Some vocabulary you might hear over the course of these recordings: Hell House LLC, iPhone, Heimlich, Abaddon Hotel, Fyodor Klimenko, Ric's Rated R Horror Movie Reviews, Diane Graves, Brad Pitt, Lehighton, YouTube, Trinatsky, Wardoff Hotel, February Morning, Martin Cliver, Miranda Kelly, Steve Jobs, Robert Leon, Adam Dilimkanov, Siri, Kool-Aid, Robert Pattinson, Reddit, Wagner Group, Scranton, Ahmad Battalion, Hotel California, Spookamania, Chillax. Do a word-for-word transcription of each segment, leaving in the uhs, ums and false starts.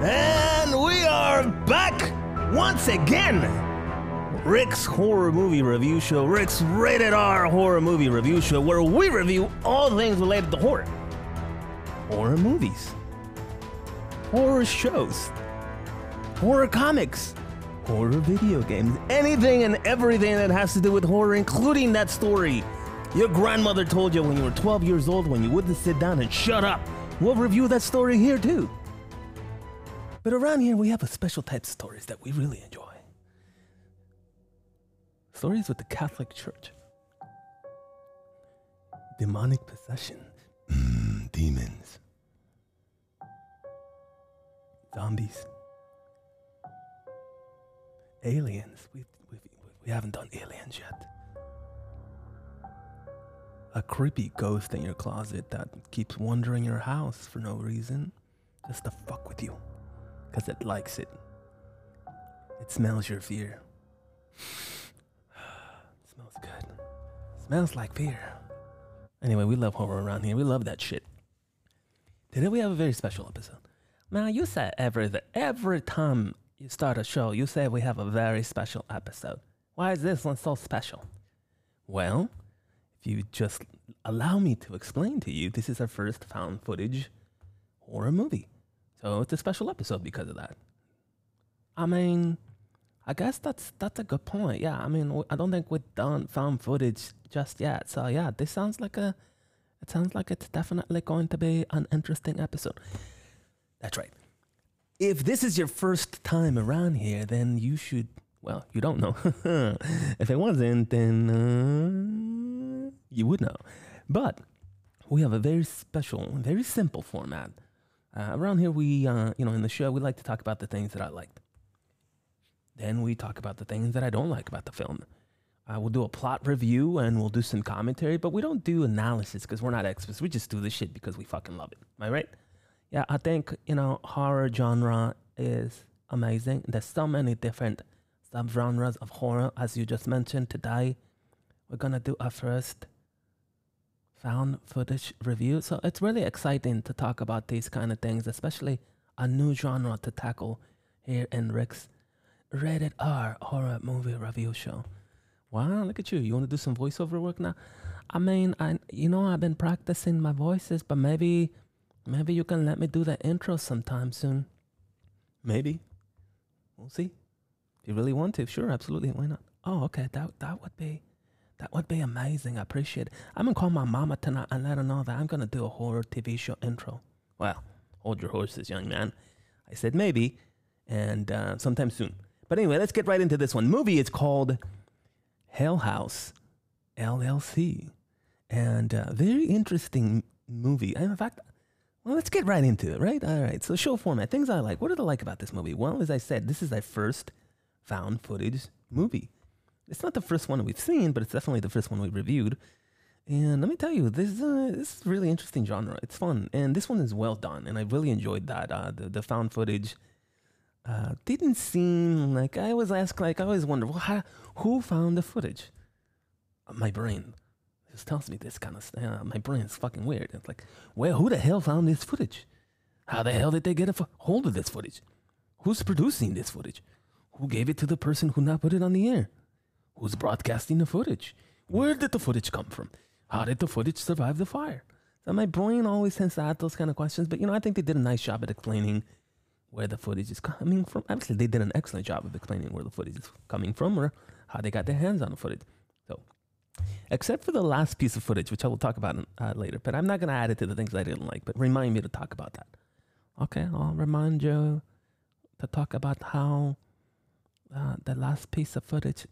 And we are back once again. Rick's Horror Movie Review Show, Rick's Rated R Horror Movie Review Show, where we review all things related to horror. Horror movies, horror shows, horror comics, horror video games, anything and everything that has to do with horror, including that story your grandmother told you when you were twelve years old when you wouldn't sit down and shut up. We'll review that story here too. But around here we have a special type of stories that we really enjoy. Stories with the Catholic Church. Demonic possession. Mm, demons. Zombies. Aliens. We, we, we haven't done aliens yet. A creepy ghost in your closet that keeps wandering your house for no reason. Just to fuck with you. Because it likes it. It smells your fear. Smells good. Smells like beer. Anyway, we love horror around here. We love that shit. Today we have a very special episode. Now, you say every, every time you start a show, you say we have a very special episode. Why is this one so special? Well, if you just allow me to explain to you, this is our first found footage horror movie. So it's a special episode because of that. I mean... I guess that's that's a good point. Yeah, I mean, I don't think we've done found footage just yet. So yeah, this sounds like a, it sounds like it's definitely going to be an interesting episode. That's right. If this is your first time around here, then you should. Well, you don't know. If it wasn't, then uh, you would know. But we have a very special, very simple format. Uh, around here, we, uh, you know, in the show, we like to talk about the things that I liked. Then we talk about the things that I don't like about the film. Uh, we'll do a plot review and we'll do some commentary, but we don't do analysis because we're not experts. We just do this shit because we fucking love it. Am I right? Yeah, I think, you know, horror genre is amazing. There's so many different subgenres of horror, as you just mentioned. Today, we're going to do our first found footage review. So it's really exciting to talk about these kind of things, especially a new genre to tackle here in Rick's Rated R Horror Movie Review Show. Wow, look at you. You want to do some voiceover work now? I mean, I you know, I've been practicing my voices, but maybe maybe you can let me do the intro sometime soon. Maybe. We'll see. If you really want to, sure, absolutely, why not? Oh, okay, that that would be that would be amazing. I appreciate it. I'm gonna call my mama tonight and let her know that I'm gonna do a horror T V show intro. Well, hold your horses, young man. I said maybe, and uh, sometime soon. But anyway, let's get right into this one. Movie is called Hell House L L C. And a very interesting movie. And in fact, well, let's get right into it, right? All right, so show format, things I like. What did I like about this movie? Well, as I said, this is our first found footage movie. It's not the first one we've seen, but it's definitely the first one we've reviewed. And let me tell you, this is a, this is a really interesting genre. It's fun. And this one is well done. And I really enjoyed that, uh, the, the found footage. Uh, didn't seem like I always ask, like I always wonder, well, how, who found the footage? My brain just tells me this kind of stuff. Uh, my brain's fucking weird. It's like, well, who the hell found this footage? How the hell did they get a fo- hold of this footage? Who's producing this footage? Who gave it to the person who now put it on the air? Who's broadcasting the footage? Where did the footage come from? How did the footage survive the fire? So my brain always tends to ask those kind of questions, but you know, I think they did a nice job at explaining where the footage is coming from. Obviously, they did an excellent job of explaining where the footage is coming from or how they got their hands on the footage. So, except for the last piece of footage, which I will talk about uh, later, but I'm not going to add it to the things I didn't like, but remind me to talk about that. Okay, I'll remind you to talk about how uh, the last piece of footage,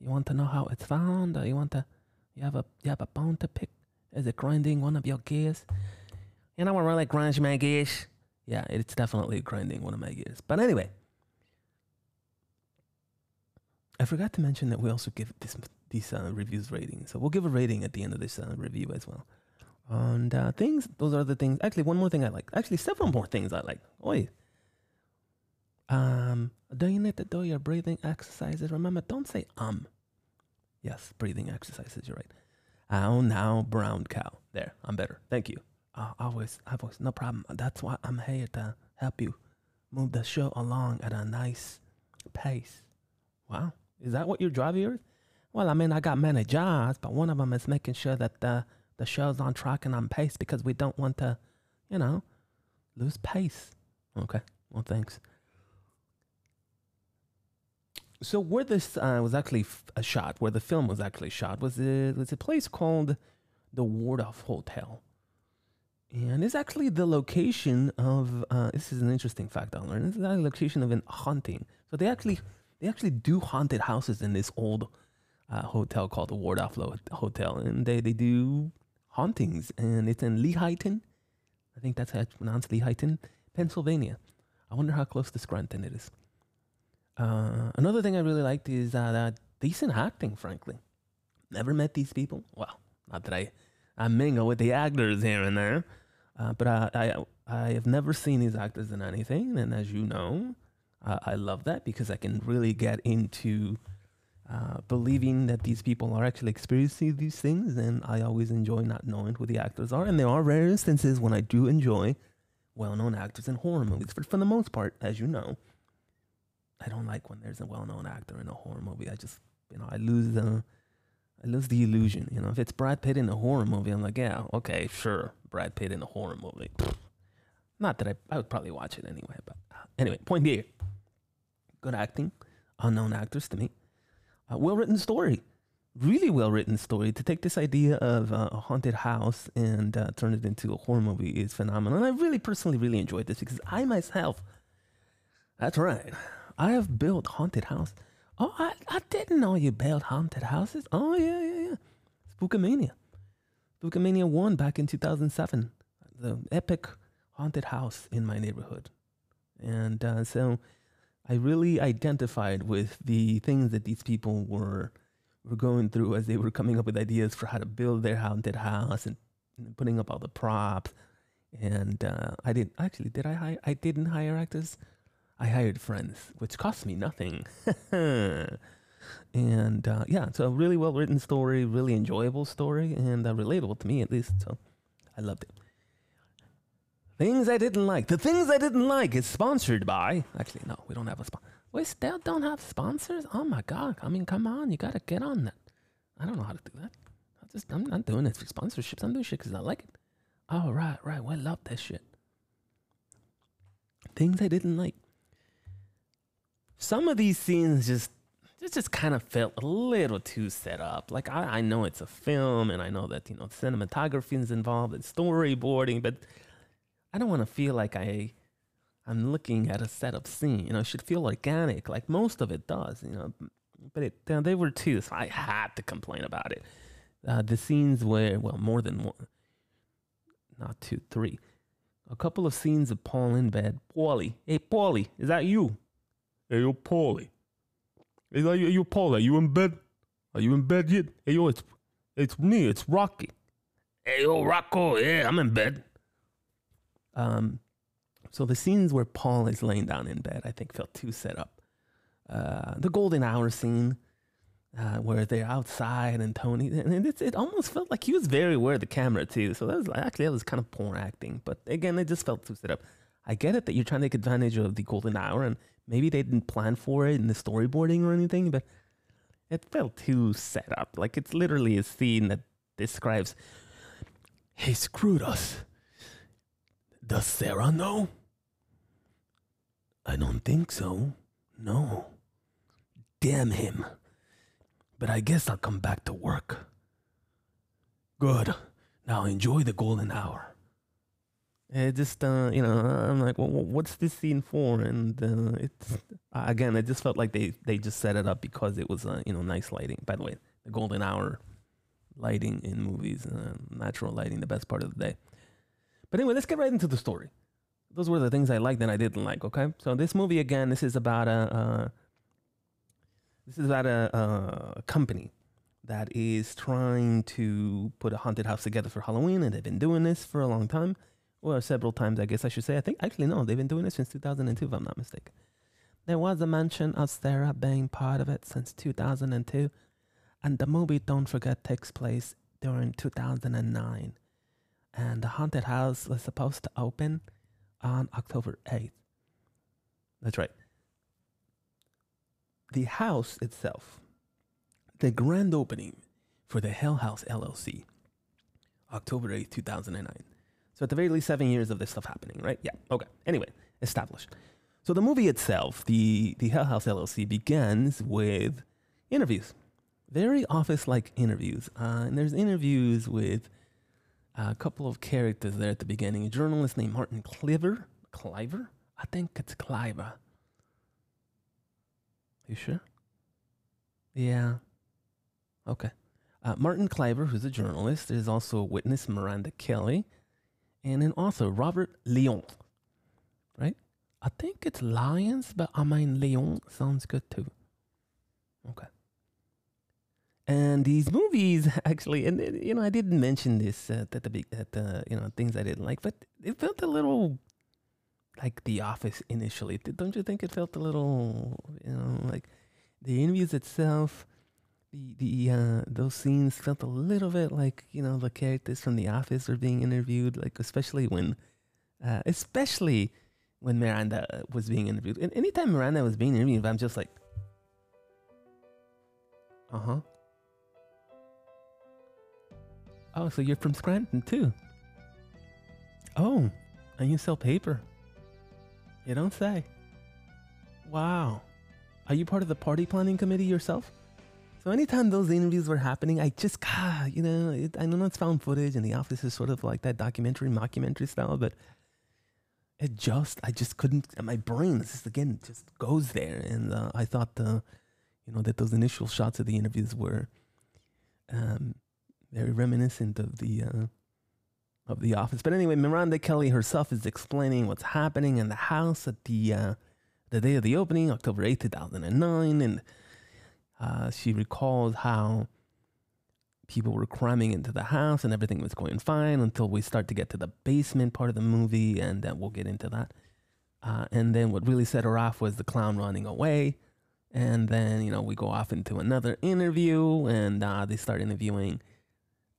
you want to know how it's found, or you want to, you have a, you have a bone to pick. Is it grinding one of your gears? You know what really grinds my gears? Yeah, it's definitely grinding one of my gears. But anyway, I forgot to mention that we also give this, these uh, reviews ratings. So we'll give a rating at the end of this uh, review as well. And uh, things, those are the things. Actually, one more thing I like. Actually, several more things I like. Oi. Um, do you need to do your breathing exercises? Remember, don't say um. Yes, breathing exercises, you're right. Ow, now, brown cow. There, I'm better. Thank you. Uh, always, always, no problem. That's why I'm here to help you move the show along at a nice pace. Wow. Is that what your drive is? Well, I mean, I got many jobs, but one of them is making sure that the, the show's on track and on pace because we don't want to, you know, lose pace. Okay. Well, thanks. So where this uh, was actually f a shot, where the film was actually shot, was it was a place called the Wardoff Hotel. And it's actually the location of, uh, this is an interesting fact I learned, it's the location of a haunting. So they actually, they actually do haunted houses in this old uh, hotel called the Wardoff Hotel. And they, they do hauntings. And it's in Lehighton, I think that's how it's pronounced, Lehighton, Pennsylvania. I wonder how close to Scranton it is. Uh, another thing I really liked is uh, that decent acting, frankly. Never met these people. Well, not that I, I mingle with the actors here and there, uh, but I, I I have never seen these actors in anything. And as you know, uh, I love that because I can really get into uh, believing that these people are actually experiencing these things. And I always enjoy not knowing who the actors are. And there are rare instances when I do enjoy well-known actors in horror movies. But for the most part, as you know, I don't like when there's a well-known actor in a horror movie. I just, you know, I lose the, I lose the illusion. You know, if it's Brad Pitt in a horror movie, I'm like, yeah, okay, sure, Brad Pitt in a horror movie. Not that I, I would probably watch it anyway. But uh, anyway, point being, good acting, unknown actors to me, uh, well-written story, really well-written story. To take this idea of uh, a haunted house and uh, turn it into a horror movie is phenomenal. And I really, personally, really enjoyed this because I myself, that's right. I have built haunted house. Oh, I, I didn't know you built haunted houses. Oh, yeah, yeah, yeah. Spookamania. Spookamania won back in two thousand seven. The epic haunted house in my neighborhood. And uh, so I really identified with the things that these people were, were going through as they were coming up with ideas for how to build their haunted house and, and putting up all the props. And uh, I didn't, actually, did I hire? I didn't hire actors. I hired friends, which cost me nothing. And uh, yeah, it's a really well-written story, really enjoyable story, and uh, relatable to me at least, so I loved it. Things I didn't like. The things I didn't like is sponsored by... Actually, no, we don't have a sponsor. We still don't have sponsors? Oh my God, I mean, come on, you gotta get on that. I don't know how to do that. I just, I'm not doing it for sponsorships. I'm doing shit because I like it. Oh, right, right, we love this shit. Things I didn't like. Some of these scenes just, it just kind of felt a little too set up. Like, I, I know it's a film, and I know that, you know, cinematography is involved and storyboarding, but I don't want to feel like I, I'm looking at a set up scene. You know, it should feel organic, like most of it does, you know. But it, uh, they were too, so I had to complain about it. Uh, the scenes where, well, more than one, not two, three. A couple of scenes of Paul in bed. Paulie, hey, Paulie, is that you? Hey, yo, Paulie. Hey, yo, Paul, are you in bed? Are you in bed yet? Hey, yo, it's, it's me. It's Rocky. Hey, yo, Rocco. Yeah, I'm in bed. Um, so the scenes where Paul is laying down in bed, I think, felt too set up. Uh, the golden hour scene uh, where they're outside and Tony, and it, it almost felt like he was very aware of the camera, too. So that was actually, that was kind of poor acting. But again, it just felt too set up. I get it that you're trying to take advantage of the golden hour, and maybe they didn't plan for it in the storyboarding or anything, but it felt too set up. Like, it's literally a scene that describes, he screwed us. Does Sarah know? I don't think so. No. Damn him. But I guess I'll come back to work. Good. Now enjoy the golden hour. It just, uh, you know, I'm like, well, what's this scene for? And uh, it's, again, I just felt like they, they just set it up because it was, uh, you know, nice lighting. By the way, the golden hour lighting in movies, uh, natural lighting, the best part of the day. But anyway, let's get right into the story. Those were the things I liked and I didn't like, okay? So this movie, again, this is about a, uh, this is about a, a company that is trying to put a haunted house together for Halloween, and they've been doing this for a long time. Well, several times, I guess I should say. I think, actually, no, they've been doing it since two thousand two, if I'm not mistaken. There was a mention of Sarah being part of it since two thousand two. And the movie, don't forget, takes place during two thousand nine. And the haunted house was supposed to open on October eighth. That's right. The house itself, the grand opening for the Hell House L L C, October eighth, two thousand nine. So at the very least, seven years of this stuff happening, right? Yeah, okay. Anyway, established. So the movie itself, the, the Hell House L L C, begins with interviews. Very office-like interviews. Uh, and there's interviews with a couple of characters there at the beginning. A journalist named Martin Cliver. Cliver? I think it's Cliver. You sure? Yeah. Okay. Uh, Martin Cliver, who's a journalist. There's also a witness, Miranda Kelly. And then also Robert Leon. Right? I think it's Lions, but I mean Leon sounds good too. Okay. And these movies, actually, and, you know, I didn't mention this uh, at the big, at the, you know, things I didn't like, but it felt a little like The Office initially. Don't you think it felt a little, you know, like the interviews itself, the, the, uh, those scenes felt a little bit like, you know, the characters from The Office are being interviewed, like, especially when, uh, especially when Miranda was being interviewed. And anytime Miranda was being interviewed, I'm just like, uh-huh. Oh, so you're from Scranton, too. Oh, and you sell paper. You don't say. Wow. Are you part of the party planning committee yourself? So anytime those interviews were happening, I just, ah, you know, it, I know it's found footage, and The Office is sort of like that documentary, mockumentary style, but it just, I just couldn't, and my brain, this is, again, just goes there. And uh, I thought, uh, you know, that those initial shots of the interviews were... Um, very reminiscent of the uh, of the Office. But anyway, Miranda Kelly herself is explaining what's happening in the house at the uh, the day of the opening, October eighth, two thousand nine, and uh, she recalls how people were cramming into the house and everything was going fine until we start to get to the basement part of the movie, and uh, we'll get into that. Uh, and then what really set her off was the clown running away, and then, you know, we go off into another interview, and uh, they start interviewing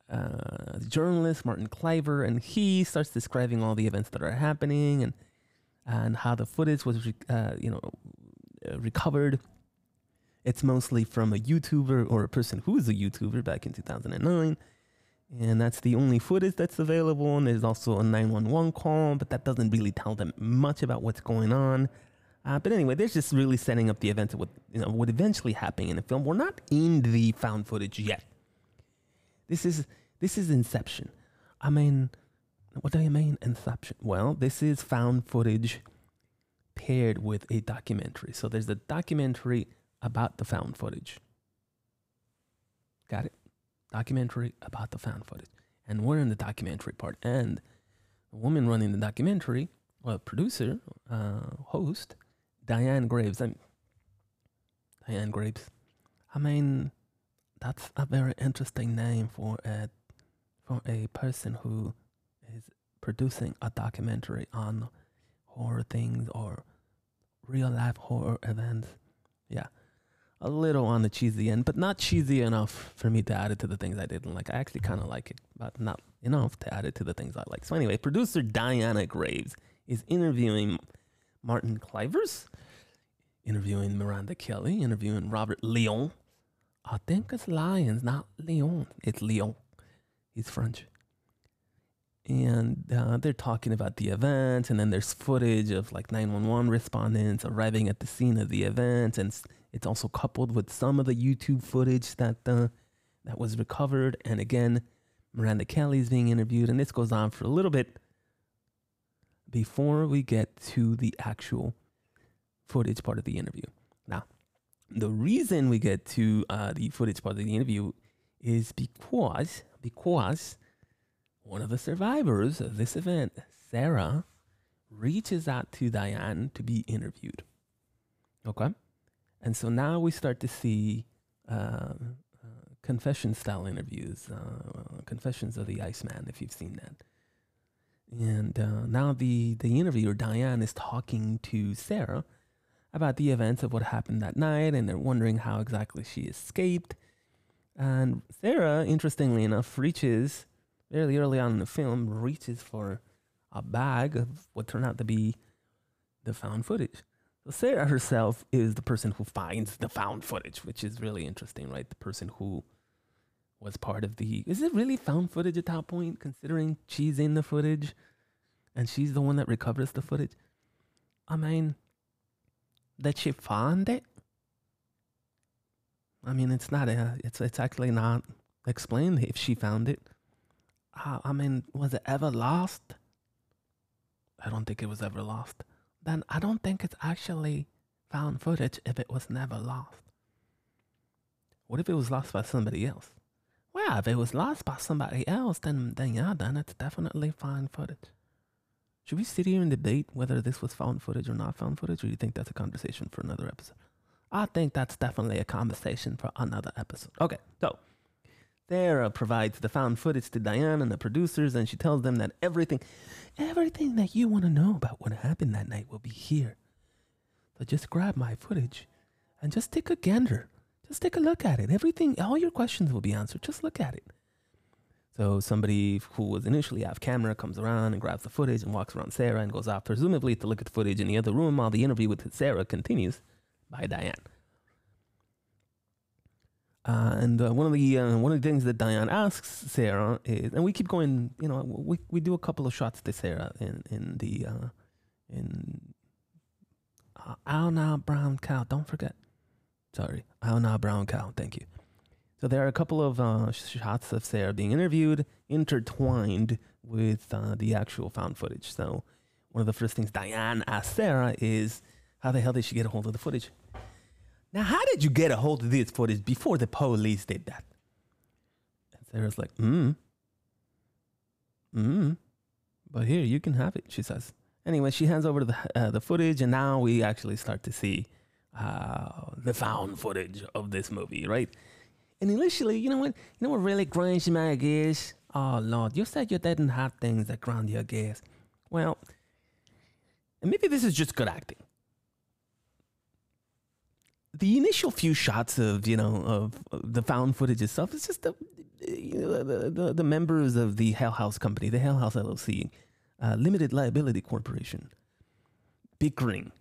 Uh, journalist Martin Cliver, and he starts describing all the events that are happening, and and how the footage was, re- uh, you know, uh, recovered. It's mostly from a YouTuber, or a person who is a YouTuber back in two thousand nine, and that's the only footage that's available. And there's also a nine one one call, but that doesn't really tell them much about what's going on. Uh, but anyway, they're just really setting up the events of what, you know, would eventually happen in the film. We're not in the found footage yet. This is this is Inception. I mean, what do you mean Inception? Well, this is found footage paired with a documentary. So there's a documentary about the found footage. Got it? Documentary about the found footage. And we're in the documentary part. And the woman running the documentary, well, producer, uh, host, Diane Graves. I'm Diane Graves. I mean... That's a very interesting name for a, for a person who is producing a documentary on horror things or real-life horror events. Yeah, a little on the cheesy end, but not cheesy enough for me to add it to the things I didn't like. I actually kind of like it, but not enough to add it to the things I like. So anyway, producer Diana Graves is interviewing Martin Clivers, interviewing Miranda Kelly, interviewing Robert Leon. I think it's Lions, not Leon. It's Leon. He's French. And uh, they're talking about the event, and then there's footage of like nine one one respondents arriving at the scene of the event, and it's also coupled with some of the YouTube footage that uh, that was recovered. And again, Miranda Kelly is being interviewed, and this goes on for a little bit before we get to the actual footage part of the interview. Now, the reason we get to uh, the footage part of the interview is because because one of the survivors of this event, Sarah, reaches out to Diane to be interviewed. Okay? And so now we start to see uh, uh, confession-style interviews, uh, Confessions of the Iceman, if you've seen that. And uh, now the, the interviewer, Diane, is talking to Sarah about the events of what happened that night, and they're wondering how exactly she escaped. And Sarah, interestingly enough, reaches, very early on in the film, reaches for a bag of what turned out to be the found footage. Sarah herself is the person who finds the found footage, which is really interesting, right? The person who was part of the... Is it really found footage at that point, considering she's in the footage and she's the one that recovers the footage? I mean, that she found it? I mean, it's not... A, it's, it's actually not explained if she found it. Uh, I mean, was it ever lost? I don't think it was ever lost. Then I don't think it's actually found footage if it was never lost. What if it was lost by somebody else? Well, if it was lost by somebody else, then, then yeah, then it's definitely found footage. Should we sit here and debate whether this was found footage or not found footage, or do you think that's a conversation for another episode? I think that's definitely a conversation for another episode. Okay, so Sarah provides the found footage to Diane and the producers, and she tells them that everything, everything that you want to know about what happened that night will be here. So just grab my footage and just take a gander. Just take a look at it. Everything, all your questions will be answered. Just look at it. So somebody who was initially off camera comes around and grabs the footage and walks around Sarah and goes off, presumably to look at the footage in the other room while the interview with Sarah continues by Diane. Uh, and uh, one of the uh, one of the things that Diane asks Sarah is, and we keep going, you know, we we do a couple of shots to Sarah in in the uh, in uh, Owl Now Brown Cow. Don't forget, sorry, Owl Now Brown Cow. Thank you. So there are a couple of uh, shots of Sarah being interviewed, intertwined with uh, the actual found footage. So one of the first things Diane asks Sarah is, how the hell did she get a hold of the footage? Now, how did you get a hold of this footage before the police did that? And Sarah's like, mm. Mm. But here, you can have it, she says. Anyway, she hands over the, uh, the footage, and now we actually start to see uh, the found footage of this movie, right? And initially, you know what? You know what really grinds my gears? Oh, Lord, you said you didn't have things that ground your gears. Well, and maybe this is just good acting. The initial few shots of, you know, of, of the found footage itself, it's just the, you know, the, the, the members of the Hell House company, the Hell House L L C, uh, Limited Liability Corporation, bickering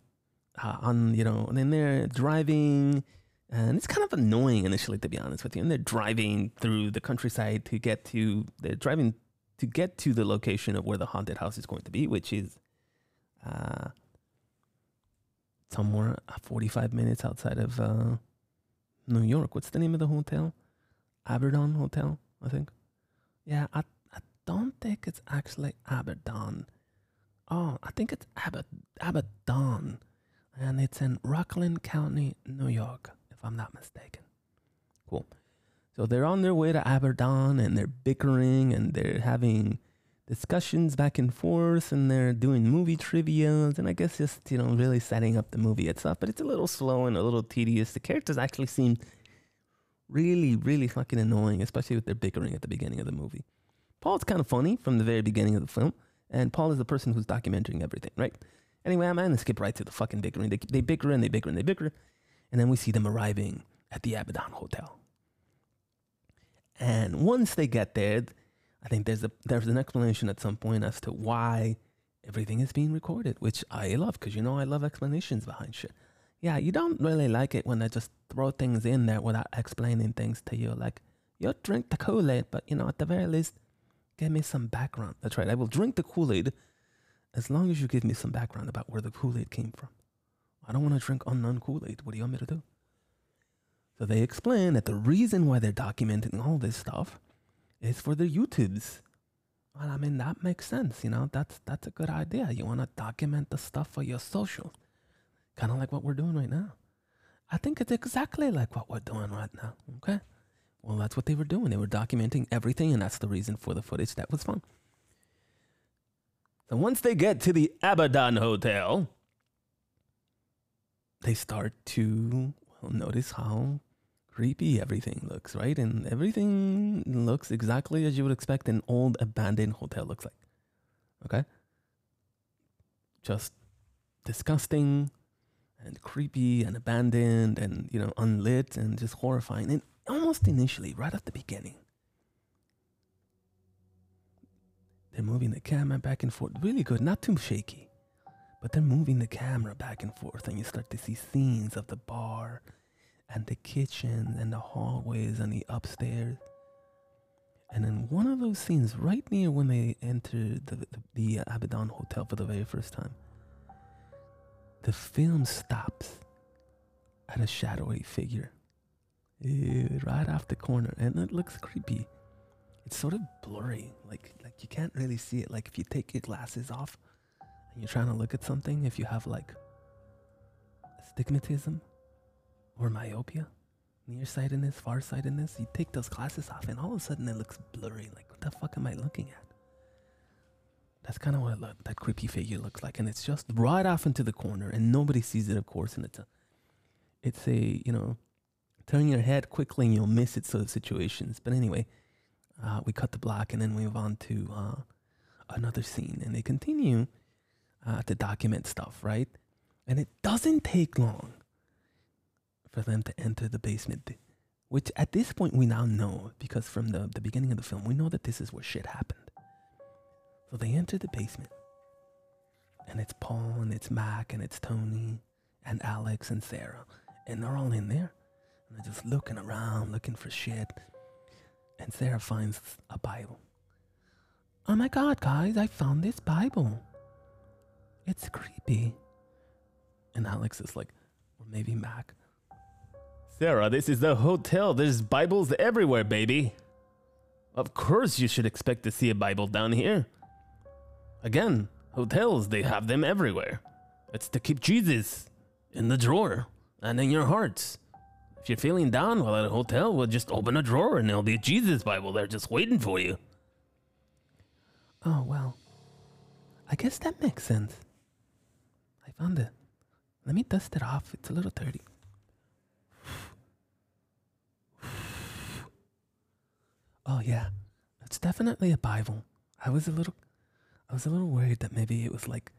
uh, on, you know, and then they're driving, and it's kind of annoying initially, to be honest with you, and they're driving through the countryside to get to, they're driving to get to the location of where the haunted house is going to be, which is... Uh, somewhere forty-five minutes outside of uh, New York. What's the name of the hotel? Abaddon Hotel, I think. Yeah, I, I don't think it's actually Abaddon. Oh, I think it's Abaddon. And it's in Rockland County, New York, if I'm not mistaken. Cool. So they're on their way to Abaddon, and they're bickering, and they're having discussions back and forth, and they're doing movie trivia, and I guess just, you know, really setting up the movie itself. But it's a little slow and a little tedious. The characters actually seem really, really fucking annoying, especially with their bickering at the beginning of the movie. Paul's kind of funny from the very beginning of the film, and Paul is the person who's documenting everything, right? Anyway, I'm gonna skip right to the fucking bickering. They, they bicker and they bicker and they bicker, and then we see them arriving at the Abaddon Hotel. And once they get there, I think there's a there's an explanation at some point as to why everything is being recorded, which I love, because you know I love explanations behind shit. Yeah, you don't really like it when they just throw things in there without explaining things to you. Like, you'll drink the Kool-Aid, but, you know, at the very least, give me some background. That's right, I will drink the Kool-Aid as long as you give me some background about where the Kool-Aid came from. I don't want to drink unknown Kool-Aid. What do you want me to do? So they explain that the reason why they're documenting all this stuff is for their YouTubes. Well, I mean, that makes sense, you know. That's that's a good idea. You want to document the stuff for your social. Kind of like what we're doing right now. I think it's exactly like what we're doing right now, okay? Well, that's what they were doing. They were documenting everything, and that's the reason for the footage that was found. So once they get to the Abaddon Hotel, they start to, well, notice how creepy everything looks, right? And everything looks exactly as you would expect an old abandoned hotel looks like. Okay? Just disgusting and creepy and abandoned and, you know, unlit and just horrifying. And almost initially, right at the beginning, they're moving the camera back and forth really good, not too shaky. but they're moving the camera back and forth, and you start to see scenes of the bar and the kitchen and the hallways and the upstairs. And in one of those scenes, right near when they enter the, the, the Abaddon Hotel for the very first time, the film stops at a shadowy figure right off the corner, and it looks creepy. It's sort of blurry, like like you can't really see it. Like if you take your glasses off and you're trying to look at something, if you have like astigmatism or myopia, nearsightedness, farsightedness, you take those glasses off and all of a sudden it looks blurry. Like, what the fuck am I looking at? That's kind of what it look, that creepy figure looks like, and it's just right off into the corner, and nobody sees it, of course. And it's a, it's a you know, turn your head quickly and you'll miss it sort of situations. But anyway, uh, we cut the block and then we move on to uh, another scene, and they continue uh, to document stuff, right? And it doesn't take long for them to enter the basement, which at this point we now know, because from the, the beginning of the film, we know that this is where shit happened. So they enter the basement, and it's Paul and it's Mac and it's Tony and Alex and Sarah, and they're all in there. And they're just looking around, looking for shit. And Sarah finds a Bible. "Oh my God, guys, I found this Bible. It's creepy." And Alex is like, or maybe Mac, "Sarah, this is the hotel. There's Bibles everywhere, baby. Of course you should expect to see a Bible down here. Again, hotels, they have them everywhere. It's to keep Jesus in the drawer and in your hearts. If you're feeling down while at a hotel, we'll just open a drawer and there'll be a Jesus Bible there just waiting for you." "Oh, well, I guess that makes sense. I found it. Let me dust it off. It's a little dirty." "Oh yeah, it's definitely a Bible. I was a little, I was a little worried that maybe it was like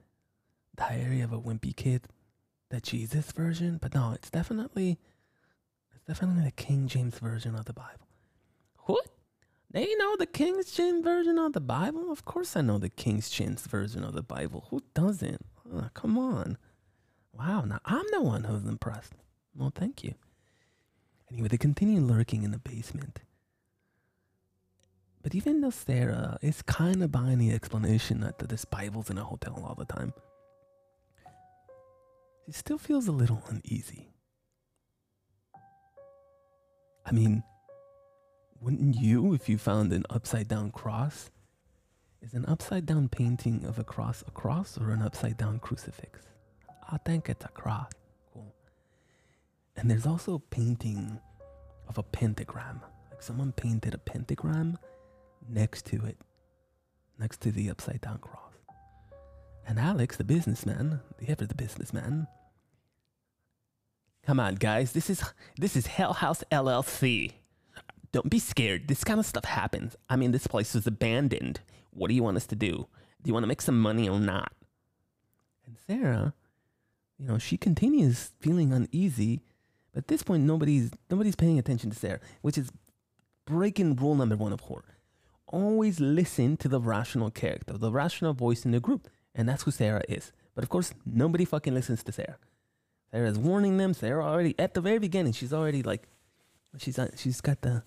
Diary of a Wimpy Kid, the Jesus version, but no, it's definitely." Definitely the King James version of the Bible. "What? They know the King James version of the Bible? Of course I know the King James version of the Bible. Who doesn't? Oh, come on. Wow, now I'm the one who's impressed. Well, thank you." Anyway, they continue lurking in the basement. But even though Sarah is kind of buying the explanation that there's Bibles in a hotel all the time, she still feels a little uneasy. I mean, wouldn't you if you found an upside down cross? Is an upside down painting of a cross a cross or an upside down crucifix? I think it's a cross. Cool. And there's also a painting of a pentagram. Like someone painted a pentagram next to it, next to the upside down cross. And Alex, the businessman, the ever the businessman, "Come on, guys, this is this is Hell House L L C. Don't be scared. This kind of stuff happens. I mean, this place was abandoned. What do you want us to do? Do you want to make some money or not?" And Sarah, you know, she continues feeling uneasy, but at this point, nobody's nobody's paying attention to Sarah, which is breaking rule number one of horror. Always listen to the rational character, the rational voice in the group, and that's who Sarah is. But of course, nobody fucking listens to Sarah. Sarah's warning them. Sarah already, at the very beginning, she's already like, she's she's got the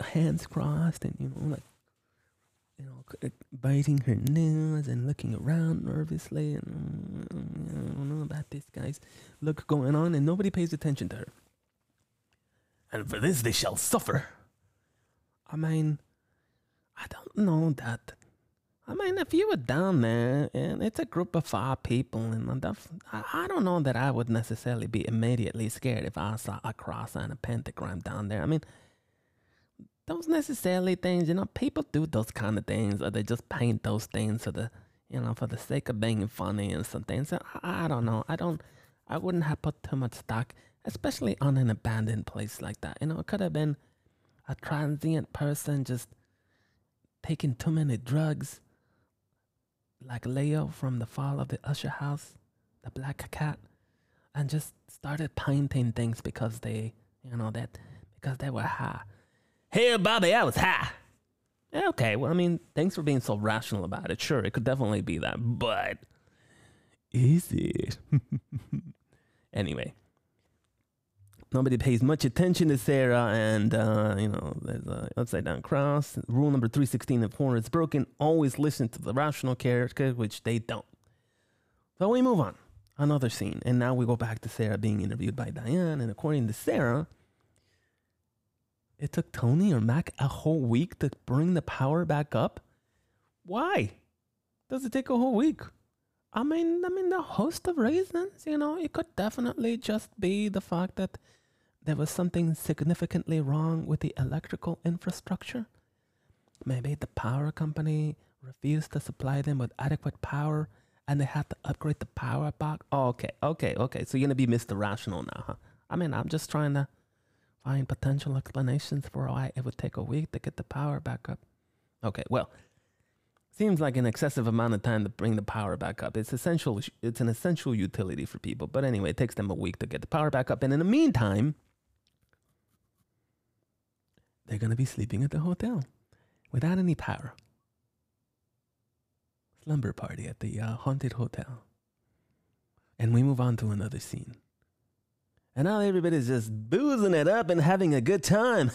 hands crossed and, you know, like, you know, biting her nails and looking around nervously. And mm, I don't know about this guy's look going on, and nobody pays attention to her. "And for this they shall suffer." I mean, I don't know that. I mean, if you were down there, and it's a group of five people, and I don't know that I would necessarily be immediately scared if I saw a cross and a pentagram down there. I mean, those necessarily things, you know, people do those kind of things, or they just paint those things for the, you know, for the sake of being funny and something. So I, I don't know. I don't, I wouldn't have put too much stock, especially on an abandoned place like that. You know, it could have been a transient person just taking too many drugs, like Leo from The Fall of the Usher House, the black cat, and just started painting things because they, you know, that because they were high. "Hey, Bobby, I was high." Okay, well, I mean, thanks for being so rational about it. Sure, it could definitely be that, but is it? Anyway, nobody pays much attention to Sarah, and, uh, you know, there's an upside-down cross. Rule number three sixteen of horror is broken. Always listen to the rational character, which they don't. So we move on. Another scene. And now we go back to Sarah being interviewed by Diane. And according to Sarah, it took Tony or Mac a whole week to bring the power back up. Why does it take a whole week? I mean, I mean, the host of reasons, you know, it could definitely just be the fact that there was something significantly wrong with the electrical infrastructure. Maybe the power company refused to supply them with adequate power and they had to upgrade the power box. Okay, okay, okay. So you're going to be Mister Rational now, huh? I mean, I'm just trying to find potential explanations for why it would take a week to get the power back up. Okay, well, seems like an excessive amount of time to bring the power back up. It's essential. It's an essential utility for people. But anyway, it takes them a week to get the power back up. And in the meantime, they're going to be sleeping at the hotel without any power. Slumber party at the uh, haunted hotel. And we move on to another scene. And now everybody's just boozing it up and having a good time.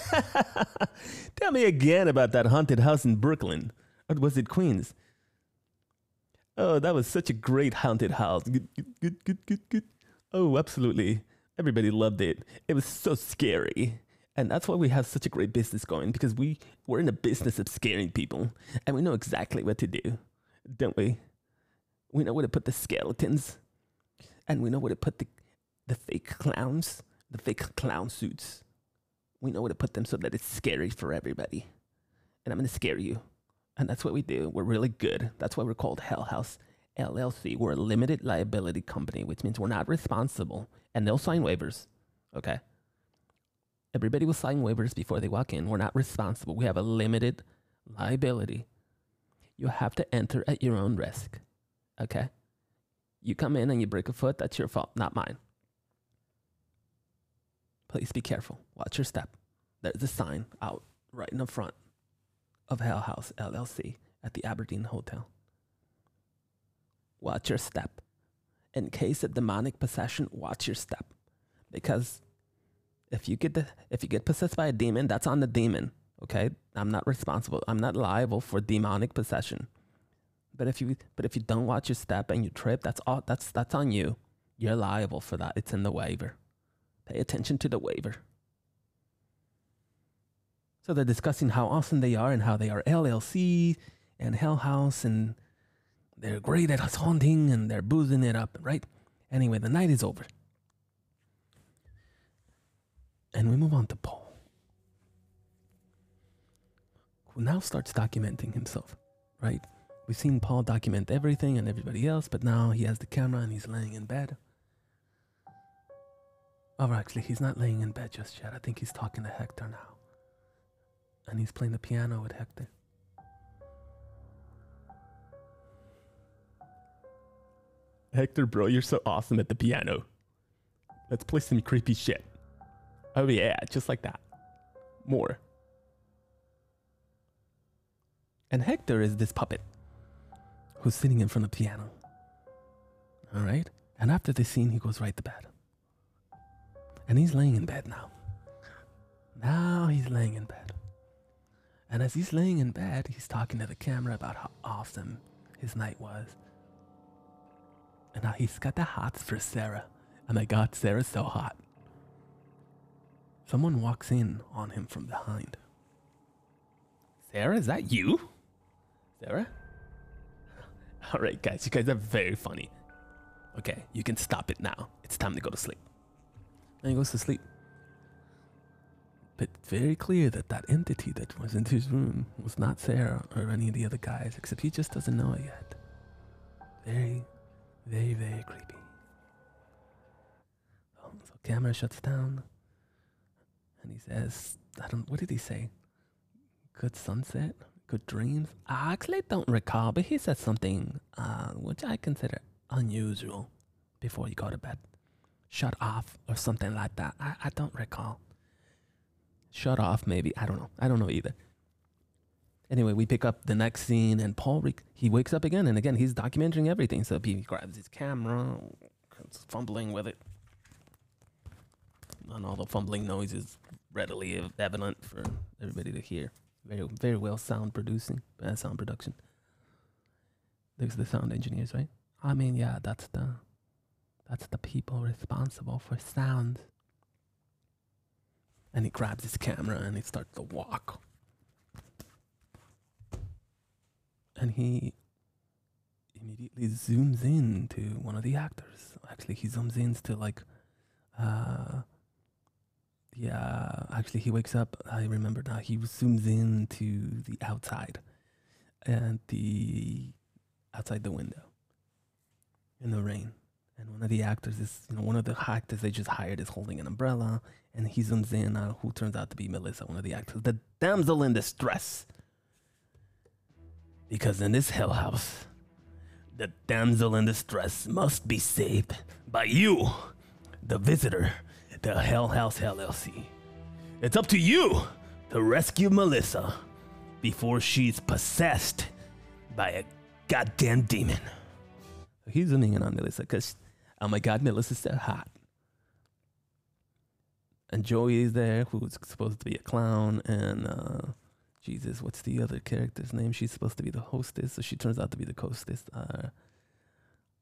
Tell me again about that haunted house in Brooklyn. Or was it Queens? Oh, that was such a great haunted house. Good, good, good, good, good, good. Oh, absolutely. Everybody loved it. It was so scary. And that's why we have such a great business going, because we, we're in the business of scaring people. And we know exactly what to do, don't we? We know where to put the skeletons. And we know where to put the, the fake clowns, the fake clown suits. We know where to put them so that it's scary for everybody. And I'm going to scare you. And that's what we do. We're really good. That's why we're called Hell House L L C. We're a limited liability company, which means we're not responsible. And they'll sign waivers. Okay? Everybody will sign waivers before they walk in. We're not responsible. We have a limited liability. You have to enter at your own risk. Okay? You come in and you break a foot. That's your fault, not mine. Please be careful. Watch your step. There's a sign out right in the front of Hell House L L C at the Aberdeen Hotel. Watch your step. In case of demonic possession, watch your step. Because if you get the, if you get possessed by a demon, that's on the demon, okay? I'm not responsible. I'm not liable for demonic possession. But if you but if you don't watch your step and you trip, that's all that's that's on you. You're liable for that. It's in the waiver. Pay attention to the waiver. So they're discussing how awesome they are and how they are L L C and Hell House and they're great at haunting and they're boozing it up, right? Anyway, the night is over. And we move on to Paul, who now starts documenting himself, right? We've seen Paul document everything and everybody else, but now he has the camera and he's laying in bed. Oh, actually, he's not laying in bed just yet. I think he's talking to Hector now. And he's playing the piano with Hector. Hector, bro, you're so awesome at the piano. Let's play some creepy shit. Oh yeah, just like that. More. And Hector is this puppet who's sitting in front of the piano. All right? And after this scene, he goes right to bed. And he's laying in bed now. Now he's laying in bed. And as he's laying in bed, he's talking to the camera about how awesome his night was. And now he's got the hots for Sarah. Oh my God, Sarah's so hot. Someone walks in on him from behind. Sarah, is that you? Sarah? All right, guys, you guys are very funny. Okay, you can stop it now. It's time to go to sleep. And he goes to sleep. But very clear that that entity that was in his room was not Sarah or any of the other guys, except he just doesn't know it yet. Very, very, very creepy. Oh, so camera shuts down, and he says, I don't, what did he say? Good sunset, good dreams. I actually don't recall, but he said something uh, which I consider unusual before you go to bed. Shut off or something like that. I, I don't recall. Shut off, maybe. I don't know. I don't know either. Anyway, we pick up the next scene, and Paul, he wakes up again, and again, he's documenting everything. So he grabs his camera, fumbling with it. And all the fumbling noise is readily evident for everybody to hear. Very, very well sound producing, uh, sound production. There's the sound engineers, right? I mean, yeah, that's the, that's the people responsible for sound. And he grabs his camera, and he starts to walk. And he immediately zooms in to one of the actors. Actually, he zooms in to like, uh, yeah, actually he wakes up, I remember now, he zooms in to the outside, and the, outside the window, in the rain. And one of the actors is, you know, one of the actors they just hired is holding an umbrella, and he zooms in on who turns out to be Melissa, one of the actors, the damsel in distress. Because in this hell house, the damsel in distress must be saved by you, the visitor, the Hell House L L C. It's up to you to rescue Melissa before she's possessed by a goddamn demon. He's zooming in on Melissa because, oh my God, Melissa's so hot. And Joey is there, who's supposed to be a clown, and... Uh, Jesus, what's the other character's name? She's supposed to be the hostess, so she turns out to be the hostess. Uh,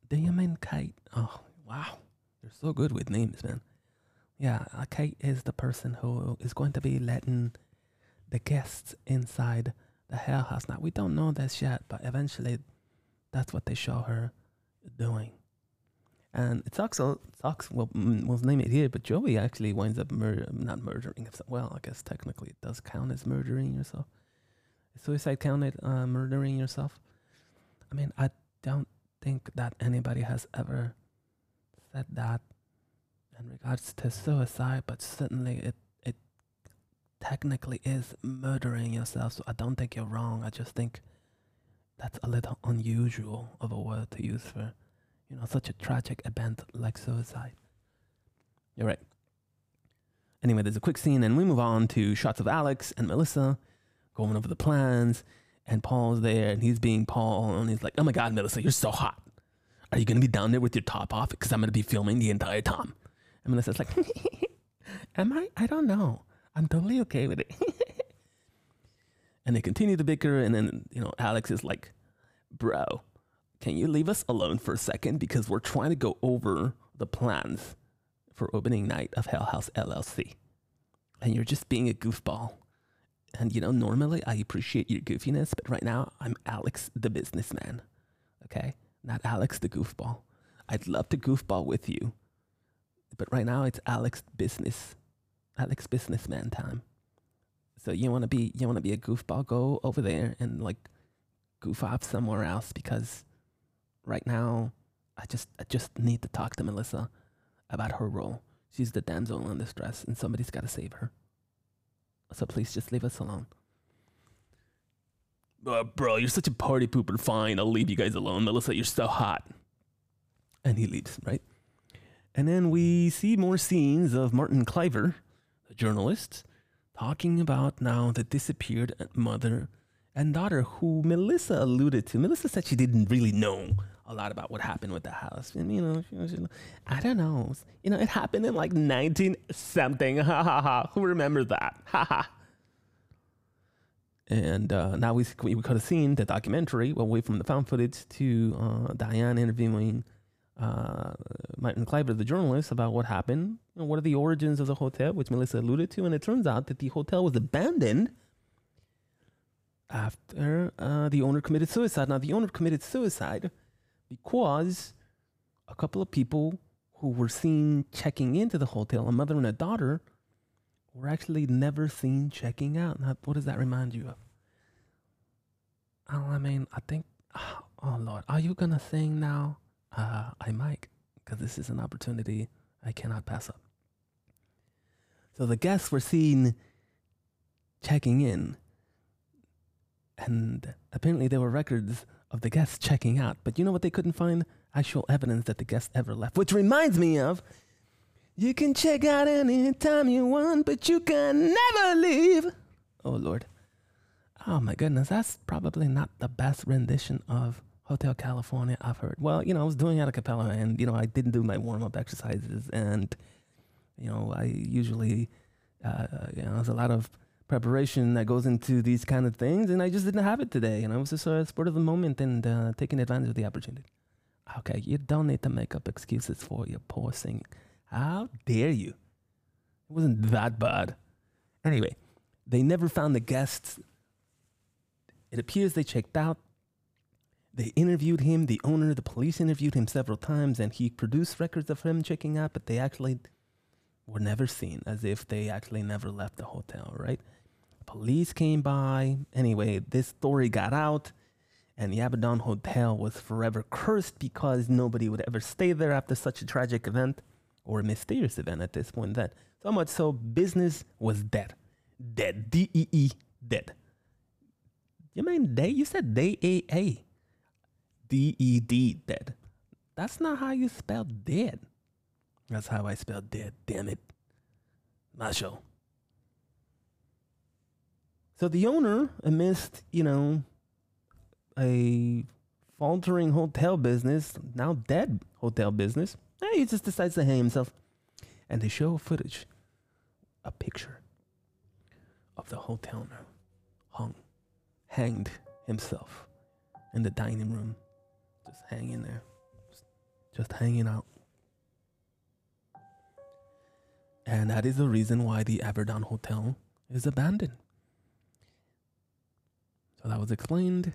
Diane Kate. Oh, wow. They're so good with names, man. Yeah, uh, Kate is the person who is going to be letting the guests inside the hell house. Now, we don't know this yet, but eventually that's what they show her doing. And it sucks, all, it sucks. Well, we'll name it here, but Joey actually winds up murder, not murdering. Well, I guess technically it does count as murdering yourself. Is suicide counted uh, murdering yourself? I mean, I don't think that anybody has ever said that in regards to suicide, but certainly it, it technically is murdering yourself. So I don't think you're wrong. I just think that's a little unusual of a word to use for, you know, such a tragic event like suicide. You're right. Anyway, there's a quick scene, and we move on to shots of Alex and Melissa going over the plans, and Paul's there, and he's being Paul, and he's like, oh my God, Melissa, you're so hot. Are you going to be down there with your top off? Because I'm going to be filming the entire time. And Melissa's like, am I? I don't know. I'm totally okay with it. And they continue to bicker, and then, you know, Alex is like, bro, can you leave us alone for a second? Because we're trying to go over the plans for opening night of Hell House L L C. And you're just being a goofball. And, you know, normally I appreciate your goofiness, but right now I'm Alex the businessman. Okay? Not Alex the goofball. I'd love to goofball with you. But right now it's Alex business. Alex businessman time. So you want to be, you want to be a goofball? Go over there and, like, goof off somewhere else, because... right now, I just I just need to talk to Melissa about her role. She's the damsel in distress, and somebody's got to save her. So please just leave us alone. Uh, bro, you're such a party pooper. Fine, I'll leave you guys alone. Melissa, you're so hot. And he leaves, right? And then we see more scenes of Martin Cliver, the journalist, talking about now the disappeared mother and daughter, who Melissa alluded to. Melissa said she didn't really know a lot about what happened with the house. And, you know, she, she, I don't know. You know, it happened in like nineteen something. Ha ha ha. Who remembers that? Ha ha. And uh, now we we could have seen the documentary away from the found footage to uh, Diane interviewing uh, Martin Cliver, the journalist, about what happened. You know, what are the origins of the hotel, which Melissa alluded to. And it turns out that the hotel was abandoned after uh, the owner committed suicide. Now, the owner committed suicide because a couple of people who were seen checking into the hotel, a mother and a daughter, were actually never seen checking out. Now, what does that remind you of? Oh, I mean, I think, oh, oh Lord, are you going to sing now? Uh, I might, because this is an opportunity I cannot pass up. So the guests were seen checking in, and apparently there were records of the guests checking out. But you know what? They couldn't find actual evidence that the guests ever left. Which reminds me of, you can check out anytime you want, but you can never leave. Oh, Lord. Oh my goodness, that's probably not the best rendition of Hotel California I've heard. Well, you know, I was doing a cappella, and, you know, I didn't do my warm-up exercises, and, you know, I usually, uh, you know, there's a lot of preparation that goes into these kind of things, and I just didn't have it today, and I was just a sport of the moment and uh, taking advantage of the opportunity. Okay, you don't need to make up excuses for your poor singing. How dare you? It wasn't that bad. Anyway, they never found the guests. It appears they checked out. They interviewed him, the owner, the police interviewed him several times, and he produced records of him checking out, but they actually were never seen, as if they actually never left the hotel, right? Police came by. Anyway, this story got out, and the Abaddon Hotel was forever cursed because nobody would ever stay there after such a tragic event, or a mysterious event at this point then. So much so, business was dead. Dead. D E E. Dead. You mean they? You said they A A. D E D, dead. That's not how you spell dead. That's how I spell dead, damn it. Macho. So the owner, amidst, you know, a faltering hotel business, now dead hotel business, he just decides to hang himself. And they show footage, a picture of the hotel owner hung, hanged himself. In the dining room, just hanging there, just, just hanging out. And that is the reason why the Abaddon Hotel is abandoned. So that was explained,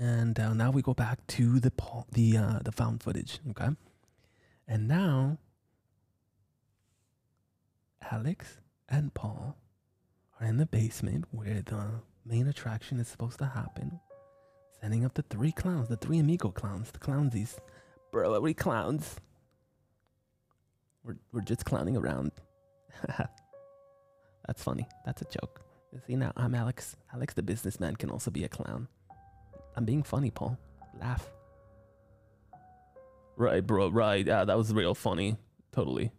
and uh, now we go back to the the uh, the found footage, okay? And now, Alex and Paul are in the basement where the main attraction is supposed to happen. Sending up the three clowns, the three amigo clowns, the clownsies. Bro, are we clowns? We're, we're just clowning around. That's funny. That's a joke. You see, now I'm Alex. Alex the businessman can also be a clown. I'm being funny, Paul. Laugh. Right, bro, right. Yeah, that was real funny. Totally.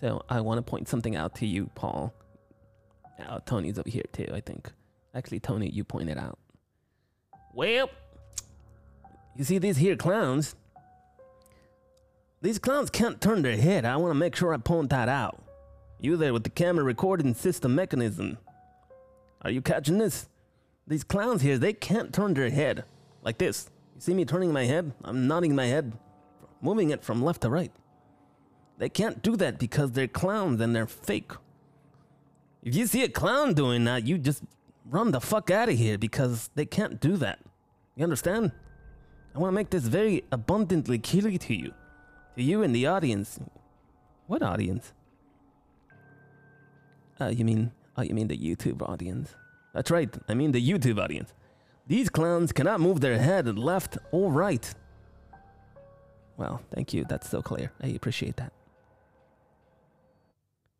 So I want to point something out to you, Paul. Oh, Tony's over here too, I think. Actually, Tony, you pointed out. Well, you see these here clowns? These clowns can't turn their head. I want to make sure I point that out. You there with the camera recording system mechanism. Are you catching this? These clowns here, they can't turn their head. Like this. You see me turning my head? I'm nodding my head, moving it from left to right. They can't do that because they're clowns and they're fake. If you see a clown doing that, you just... run the fuck out of here because they can't do that. You understand? I want to make this very abundantly clear to you. To you and the audience. What audience? Uh, you mean, oh, you mean the YouTube audience? That's right. I mean the YouTube audience. These clowns cannot move their head left or right. Well, thank you. That's so clear. I appreciate that.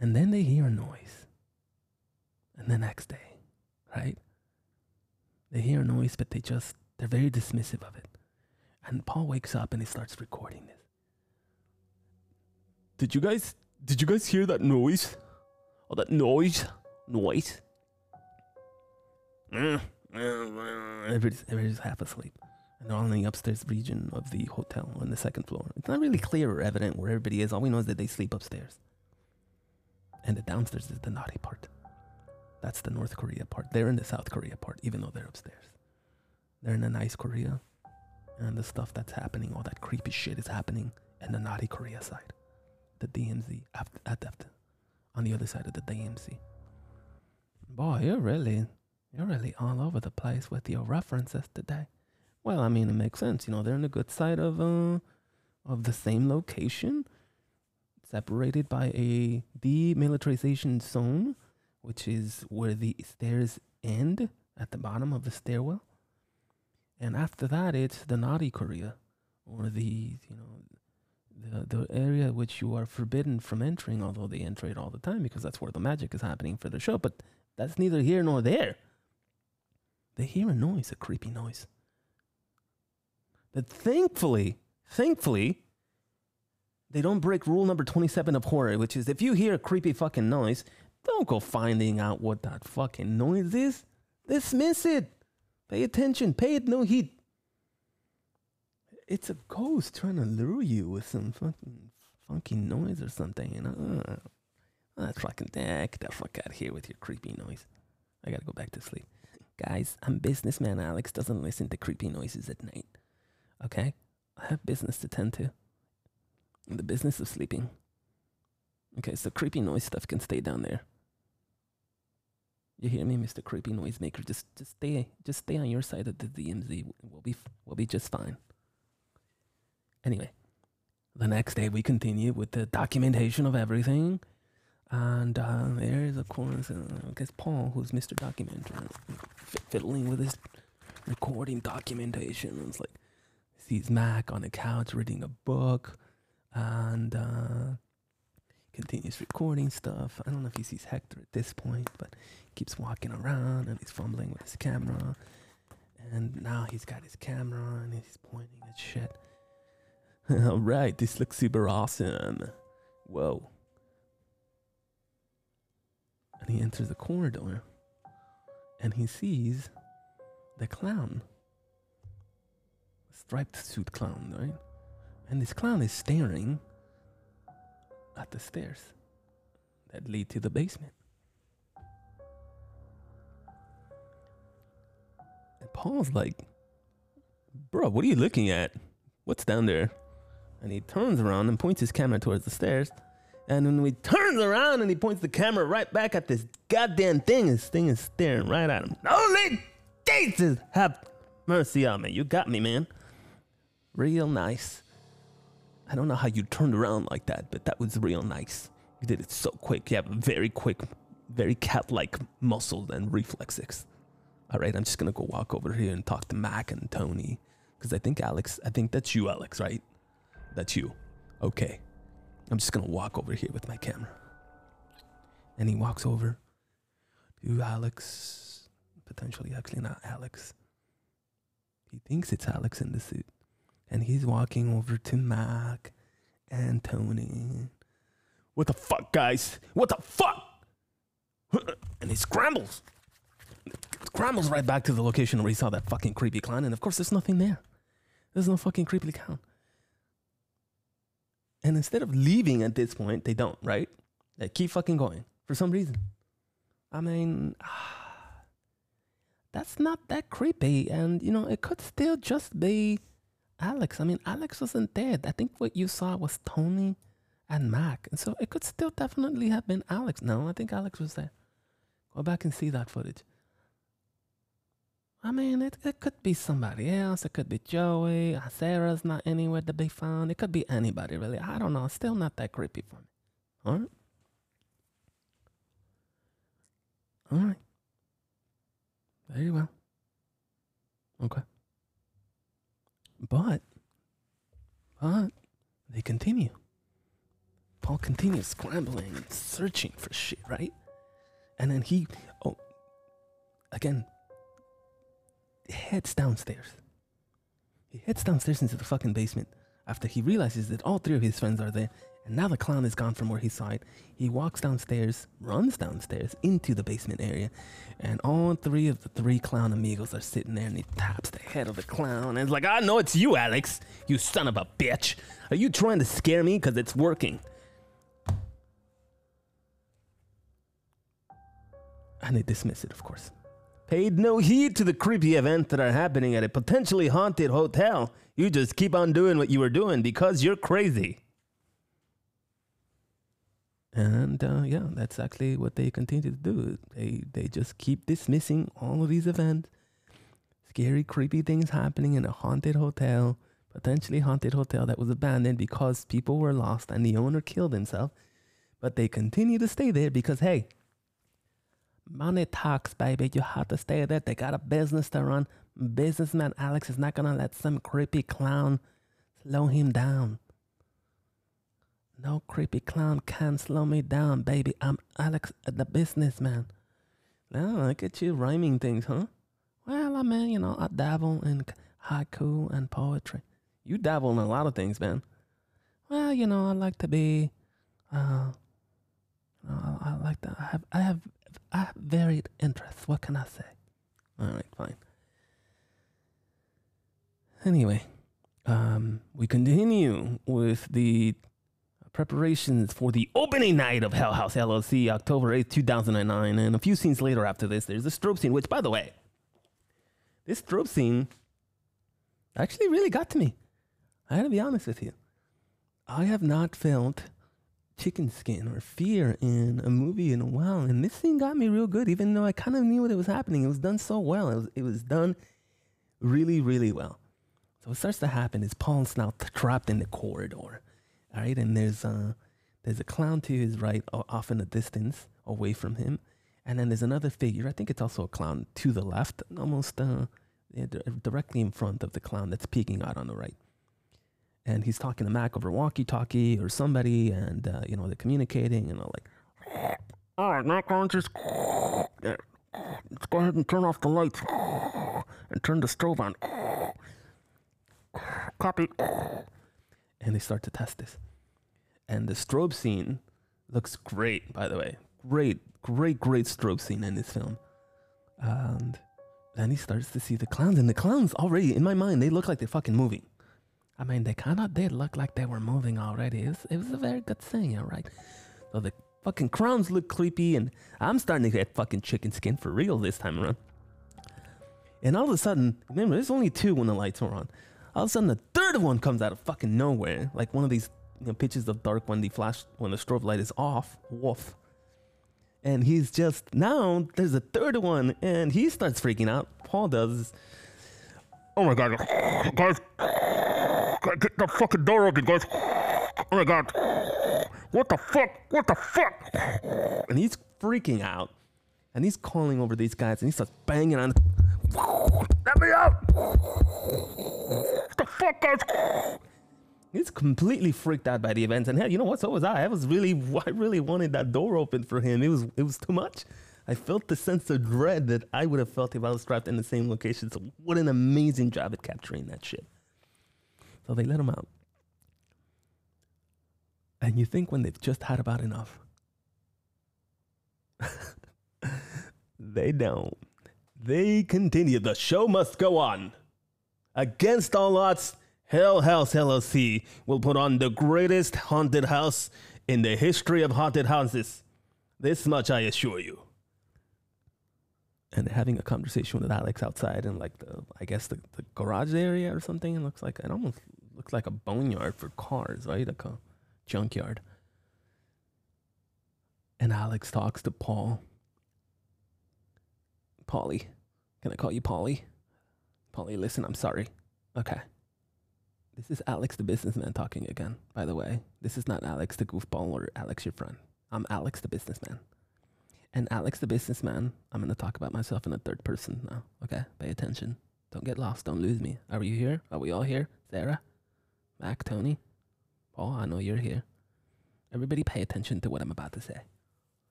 And then they hear a noise. And the next day. Right? They hear a noise, but they just, they're very dismissive of it. And Paul wakes up and he starts recording this. Did you guys, did you guys hear that noise? Oh, that noise? Noise? Everybody's, everybody's half asleep. And they're all in the upstairs region of the hotel on the second floor. It's not really clear or evident where everybody is. All we know is that they sleep upstairs. And the downstairs is the naughty part. That's the North Korea part. They're in the South Korea part, even though they're upstairs. They're in the nice Korea. And the stuff that's happening, all that creepy shit is happening in the naughty Korea side. The D M Z, after, after, on the other side of the D M Z. Boy, you're really, you're really all over the place with your references today. Well, I mean, it makes sense. You know, they're in the good side of, uh, of the same location. Separated by a demilitarization zone. Which is where the stairs end, at the bottom of the stairwell. And after that, it's the naughty Korea, or the, you know, the, the area which you are forbidden from entering, although they enter it all the time because that's where the magic is happening for the show. But that's neither here nor there. They hear a noise, a creepy noise. But thankfully, thankfully, they don't break rule number twenty-seven of horror, which is if you hear a creepy fucking noise... don't go finding out what that fucking noise is. Dismiss it. Pay attention. Pay it no heed. It's a ghost trying to lure you with some fucking funky noise or something. You know? Uh, that's fucking eh, get the fuck out of here with your creepy noise. I gotta go back to sleep. Guys, I'm businessman. Alex doesn't listen to creepy noises at night. Okay? I have business to tend to. The business of sleeping. Okay, so creepy noise stuff can stay down there. You hear me, Mister Creepy Noisemaker? Just, just stay, just stay on your side of the D M Z. We'll be, f we'll be just fine. Anyway, the next day we continue with the documentation of everything, and uh, there is, of course, uh, I guess Paul, who's Mister Documenter, fiddling with his recording documentation. It's like sees Mac on the couch reading a book, and. Uh, Continues recording stuff. I don't know if he sees Hector at this point, but keeps walking around and he's fumbling with his camera. And now he's got his camera and he's pointing at shit. All right, this looks super awesome. Whoa. And he enters the corridor and he sees the clown. Striped suit clown, right? And this clown is staring at the stairs that lead to the basement. And Paul's like, bro, what are you looking at? What's down there? And he turns around and points his camera towards the stairs. And when he turns around and he points the camera right back at this goddamn thing, this thing is staring right at him. Holy Jesus, have mercy on me. You got me, man. Real nice. I don't know how you turned around like that, but that was real nice. You did it so quick. You have very quick, very cat-like muscles and reflexes. All right, I'm just going to go walk over here and talk to Mac and Tony. Because I think, Alex, I think that's you, Alex, right? That's you. Okay. I'm just going to walk over here with my camera. And he walks over to Alex. Potentially, actually not Alex. He thinks it's Alex in the suit. And he's walking over to Mac and Tony. What the fuck, guys? What the fuck? And he scrambles. Scrambles right back to the location where he saw that fucking creepy clown. And of course, there's nothing there. There's no fucking creepy clown. And instead of leaving at this point, they don't, right? They keep fucking going for some reason. I mean... that's not that creepy. And, you know, it could still just be... Alex, I mean, Alex wasn't dead. I think what you saw was Tony and Mac. And so it could still definitely have been Alex. No, I think Alex was there. Go back and see that footage. I mean, it, it could be somebody else. It could be Joey. Sarah's not anywhere to be found. It could be anybody, really. I don't know. It's still not that creepy for me. All right? All right. Very well. Okay. But, but, they continue. Paul continues scrambling and searching for shit, right? And then he, oh, again, heads downstairs. He heads downstairs into the fucking basement after he realizes that all three of his friends are there. And now the clown is gone from where he saw it. He walks downstairs, runs downstairs into the basement area. And all three of the three clown amigos are sitting there and he taps the head of the clown. And it's like, I know it's you, Alex, you son of a bitch. Are you trying to scare me? Because it's working. And they dismiss it, of course. Paid no heed to the creepy events that are happening at a potentially haunted hotel. You just keep on doing what you were doing because you're crazy. And, uh, yeah, that's actually what they continue to do. They they just keep dismissing all of these events. Scary, creepy things happening in a haunted hotel, potentially haunted hotel that was abandoned because people were lost and the owner killed himself. But they continue to stay there because, hey, money talks, baby. You have to stay there. They got a business to run. Businessman Alex is not going to let some creepy clown slow him down. No creepy clown can slow me down, baby. I'm Alex, the businessman. Now, look at you rhyming things, huh? Well, I mean, you know, I dabble in haiku and poetry. You dabble in a lot of things, man. Well, you know, I like to be, uh, I like to, I have, I have, I have varied interests. What can I say? Alright, fine. Anyway, um, we continue with the preparations for the opening night of Hell House L L C, October eighth, two thousand nine. And a few scenes later after this, there's the strobe scene, which, by the way, this strobe scene actually really got to me. I gotta be honest with you. I have not felt chicken skin or fear in a movie in a while, and this scene got me real good, even though I kind of knew what it was happening. It was done so well. It was, it was done really, really well. So what starts to happen is Paul's now trapped in the corridor, all right? And there's, uh, there's a clown to his right, off in the distance, away from him. And then there's another figure, I think it's also a clown, to the left, almost uh, directly in front of the clown that's peeking out on the right. And he's talking to Mac over walkie-talkie or somebody, and, uh, you know, they're communicating, and all like, all right, Mac, why don't you just let's go ahead and turn off the lights and turn the stove on. Copy. And they start to test this. And the strobe scene looks great, by the way. Great, great, great strobe scene in this film. And then he starts to see the clowns, and the clowns already, in my mind, they look like they're fucking moving. I mean, they kind of did look like they were moving already. It was, it was a very good thing, all right? So the fucking crowns look creepy, and I'm starting to get fucking chicken skin for real this time around. And all of a sudden, remember, there's only two when the lights were on. All of a sudden, the third one comes out of fucking nowhere. Like one of these, you know, pitches of dark when the flash, when the strobe light is off. Woof. And he's just, now there's a third one, and he starts freaking out. Paul does. Oh my God, guys. Get the fucking door open, guys. Oh my God. What the fuck? What the fuck? And he's freaking out. And he's calling over these guys, and he starts banging on. Let me out. What the fuck, guys? He's completely freaked out by the events. And hell, you know what? So was I. I was really, I really wanted that door open for him. It was, it was too much. I felt the sense of dread that I would have felt if I was trapped in the same location. So what an amazing job at capturing that shit. So they let him out. And you think when they've just had about enough. They don't. They continue. The show must go on. Against all odds, Hell House L L C will put on the greatest haunted house in the history of haunted houses. This much I assure you. And having a conversation with Alex outside in like the, I guess the, the garage area or something. It looks like, it almost looks like a boneyard for cars, right? Like a junkyard. And Alex talks to Paul. Paulie, can I call you Paulie? Paulie, listen, I'm sorry. Okay. This is Alex, the businessman, talking again, by the way. This is not Alex, the goofball, or Alex, your friend. I'm Alex, the businessman. And Alex, the businessman, I'm going to talk about myself in the third person now. Okay, pay attention. Don't get lost. Don't lose me. Are you here? Are we all here? Sarah, Mac, Tony, Paul, I know you're here. Everybody pay attention to what I'm about to say.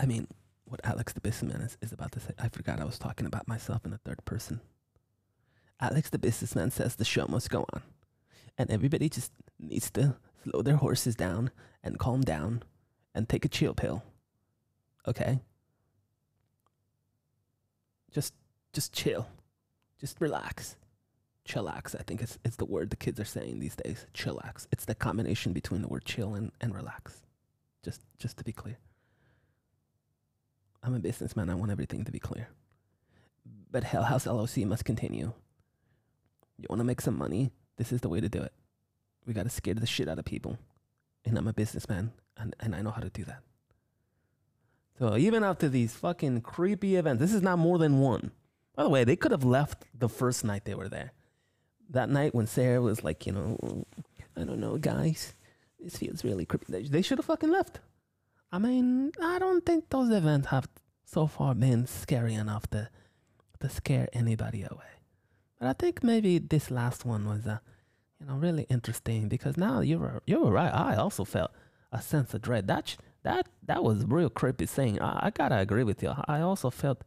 I mean, what Alex, the businessman, is, is about to say. I forgot I was talking about myself in the third person. Alex, the businessman, says the show must go on. And everybody just needs to slow their horses down and calm down and take a chill pill. Okay. Just, just chill. Just relax. Chillax, I think it's, it's the word the kids are saying these days. Chillax. It's the combination between the word chill and, and relax. Just, just to be clear. I'm a businessman. I want everything to be clear. But Hell House L L C must continue. You want to make some money? This is the way to do it. We got to scare the shit out of people. And I'm a businessman, and, and I know how to do that. So even after these fucking creepy events, this is not more than one. By the way, they could have left the first night they were there. That night when Sarah was like, you know, I don't know, guys, this feels really creepy. They should have fucking left. I mean, I don't think those events have so far been scary enough to, to scare anybody away. But I think maybe this last one was, uh, you know, really interesting because now you were, you were right. I also felt a sense of dread. That sh- That that was real creepy saying. I, I gotta agree with you. I also felt,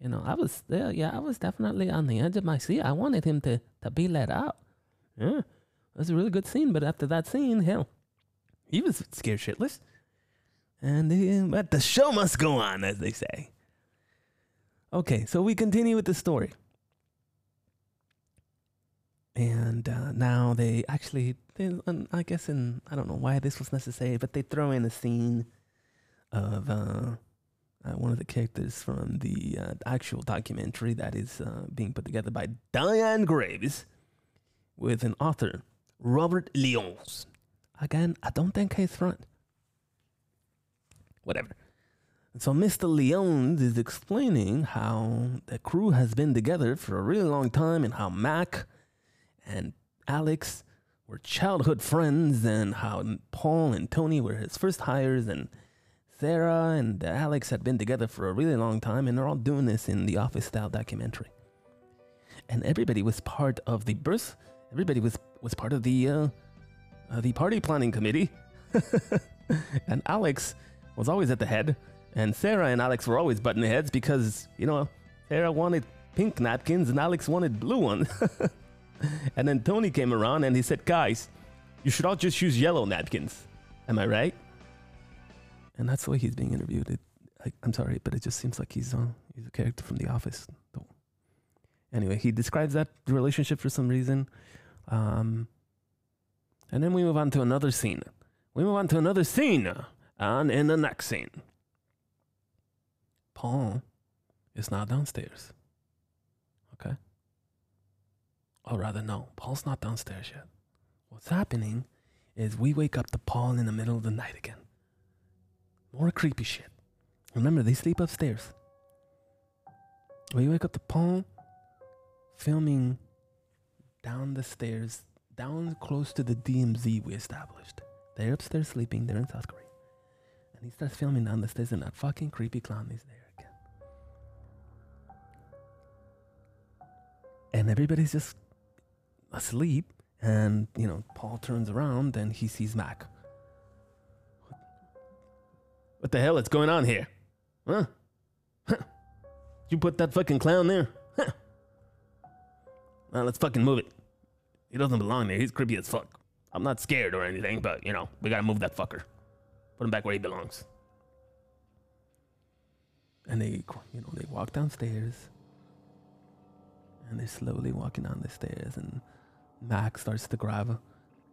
you know, I was there. Yeah, I was definitely on the edge of my seat. I wanted him to, to be let out. Yeah, it was a really good scene. But after that scene, hell, he was scared shitless. And uh, but the show must go on, as they say. Okay, so we continue with the story. And uh, now they actually, they, I guess, in I don't know why this was necessary, but they throw in a scene of uh, uh, one of the characters from the uh, actual documentary that is uh, being put together by Diane Graves with an author, Robert Leon. Again, I don't think he's front. Whatever. So Mister Leon is explaining how the crew has been together for a really long time and how Mac and Alex were childhood friends and how Paul and Tony were his first hires and Sarah and Alex had been together for a really long time and they're all doing this in the Office style documentary. And everybody was part of the birth, everybody was, was part of the, uh, uh, the party planning committee. And Alex was always at the head. And Sarah and Alex were always butting heads because, you know, Sarah wanted pink napkins and Alex wanted blue ones. And then Tony came around and he said, guys, you should all just use yellow napkins. Am I right? And that's the way he's being interviewed. It, I, I'm sorry, but it just seems like he's, uh, he's a character from The Office. Anyway, he describes that relationship for some reason. Um, and then we move on to another scene. We move on to another scene. And in the next scene, Paul is not downstairs. Okay? Or rather, no. Paul's not downstairs yet. What's happening is we wake up to Paul in the middle of the night again. More creepy shit. Remember, they sleep upstairs. We wake up to Paul filming down the stairs, down close to the D M Z we established. They're upstairs sleeping. They're in South Korea. And he starts filming down the stairs and that fucking creepy clown is there. And everybody's just asleep. And, you know, Paul turns around and he sees Mac. What the hell is going on here? Huh? Huh? You put that fucking clown there? Huh? Well, let's fucking move it. He doesn't belong there. He's creepy as fuck. I'm not scared or anything, but, you know, we gotta move that fucker. Put him back where he belongs. And they, you know, they walk downstairs. And they're slowly walking down the stairs and Mac starts to grab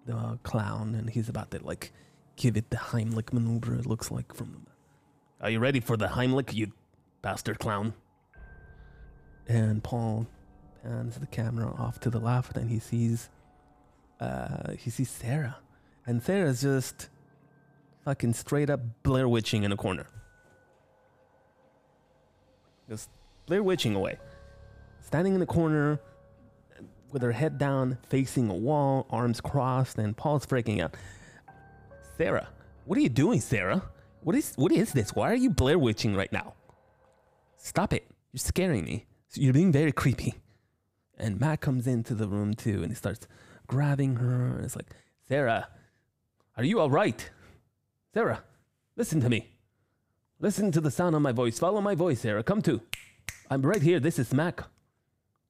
the uh, clown and he's about to like give it the Heimlich maneuver, it looks like from them. Are you ready for the Heimlich, you bastard clown? And Paul pans the camera off to the left and he sees uh, he sees Sarah. And Sarah's just fucking straight up Blair Witching in a corner. Just Blair Witching away. Standing in the corner with her head down, facing a wall, arms crossed, and Paul's freaking out. Sarah, what are you doing, Sarah? What is what is this? Why are you Blair Witching right now? Stop it. You're scaring me. You're being very creepy. And Matt comes into the room too, and he starts grabbing her. And it's like, Sarah, are you all right? Sarah, listen to me. Listen to the sound of my voice. Follow my voice, Sarah. Come to. I'm right here. This is Mac.